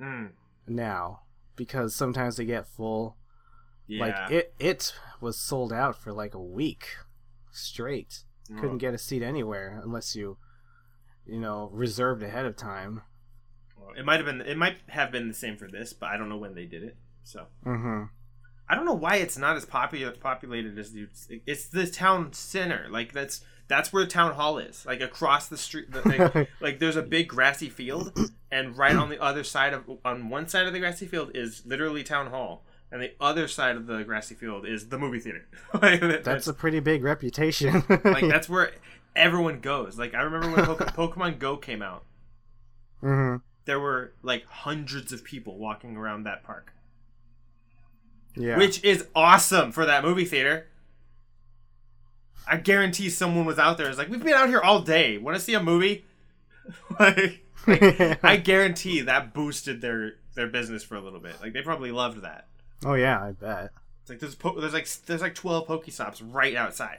Mm. Now, because sometimes they get full. Yeah. Like it it was sold out for like a week straight. Oh. Couldn't get a seat anywhere unless you you know reserved ahead of time. Well, it might have been it might have been the same for this, but I don't know when they did it. So mm-hmm. I don't know why it's not as popular populated as the it's the town center. Like that's that's where the town hall is. Like across the street, the thing, like there's a big grassy field. And right on the other side of, on one side of the grassy field is literally town hall, and the other side of the grassy field is the movie theater. Like, that's, that's a pretty big reputation. Like that's where everyone goes. Like I remember when Pokemon Go came out, mm-hmm. there were like hundreds of people walking around that park. Yeah, which is awesome for that movie theater. I guarantee someone was out there. It's like, we've been out here all day. Want to see a movie? Like. Like, I guarantee that boosted their, their business for a little bit. Like they probably loved that. Oh yeah, I bet. It's like there's po- there's like there's like twelve Pokestops right outside,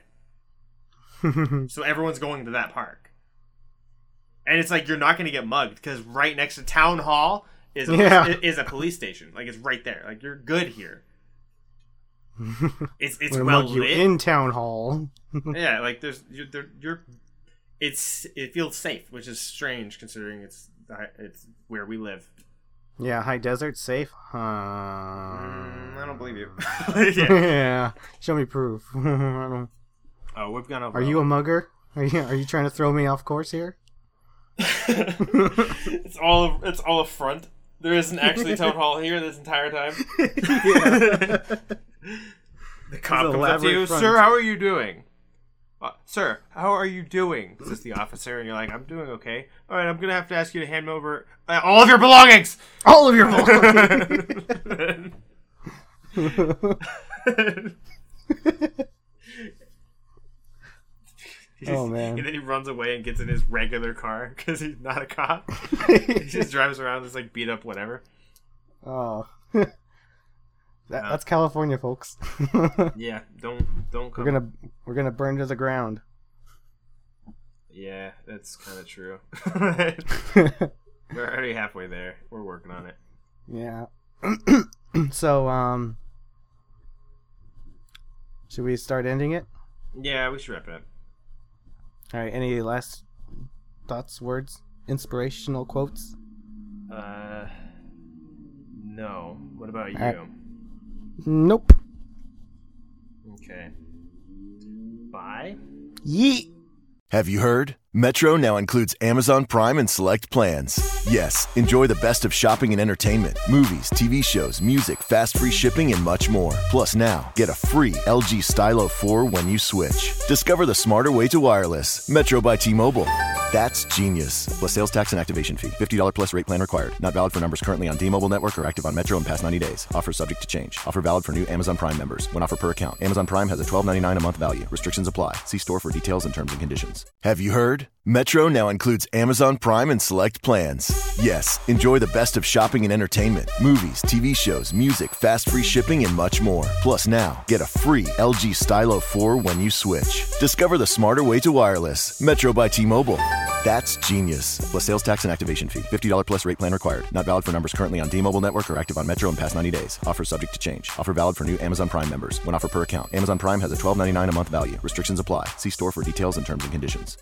so everyone's going to that park. And it's like you're not going to get mugged because right next to town hall is a, yeah. is a police station. Like it's right there. Like you're good here. It's it's well lit. You in town hall. Yeah, like there's you're. you're It's it feels safe, which is strange considering it's it's where we live. Yeah, high desert safe. Uh... Mm, I don't believe you. yeah. yeah, show me proof. I don't... Oh, we've gone over. Are you a mugger? Are you are you trying to throw me off course here? it's all it's all a front. There isn't actually town hall here this entire time. The cop comes up to you, front. Sir. How are you doing? Uh, sir, how are you doing? This is the officer, and you're like, I'm doing okay. All right, I'm going to have to ask you to hand me over uh, all of your belongings! All of your belongings! Oh, man. And then he runs away and gets in his regular car, because he's not a cop. He just drives around and just, like, beat up whatever. Oh. That, no. That's California, folks. yeah, don't don't come. We're gonna we're gonna burn to the ground. Yeah, that's kind of true. We're already halfway there. We're working on it. Yeah. So, um, should we start ending it? Yeah, we should wrap it up. All right. Any last thoughts, words, inspirational quotes? Uh, no. What about you? I- Nope. Okay. Bye. Yeet. Have you heard? Metro now includes Amazon Prime and select plans. Yes, enjoy the best of shopping and entertainment, movies, T V shows, music, fast free shipping, and much more. Plus now, get a free L G Stylo four when you switch. Discover the smarter way to wireless. Metro by T-Mobile. That's genius. Plus sales tax and activation fee. fifty dollars plus rate plan required. Not valid for numbers currently on T-Mobile network or active on Metro in past ninety days. Offer subject to change. Offer valid for new Amazon Prime members. When offer per account. Amazon Prime has a twelve dollars and ninety-nine cents a month value. Restrictions apply. See store for details and terms and conditions. Have you heard? Metro now includes Amazon Prime and select plans. Yes, enjoy the best of shopping and entertainment, movies, T V shows, music, fast free shipping, and much more. Plus now, get a free L G Stylo four when you switch. Discover the smarter way to wireless. Metro by T-Mobile. That's genius. Plus sales tax and activation fee. fifty dollars plus rate plan required. Not valid for numbers currently on T-Mobile network or active on Metro in past ninety days. Offer subject to change. Offer valid for new Amazon Prime members. When offer per account. Amazon Prime has a twelve dollars and ninety-nine cents a month value. Restrictions apply. See store for details and terms and conditions.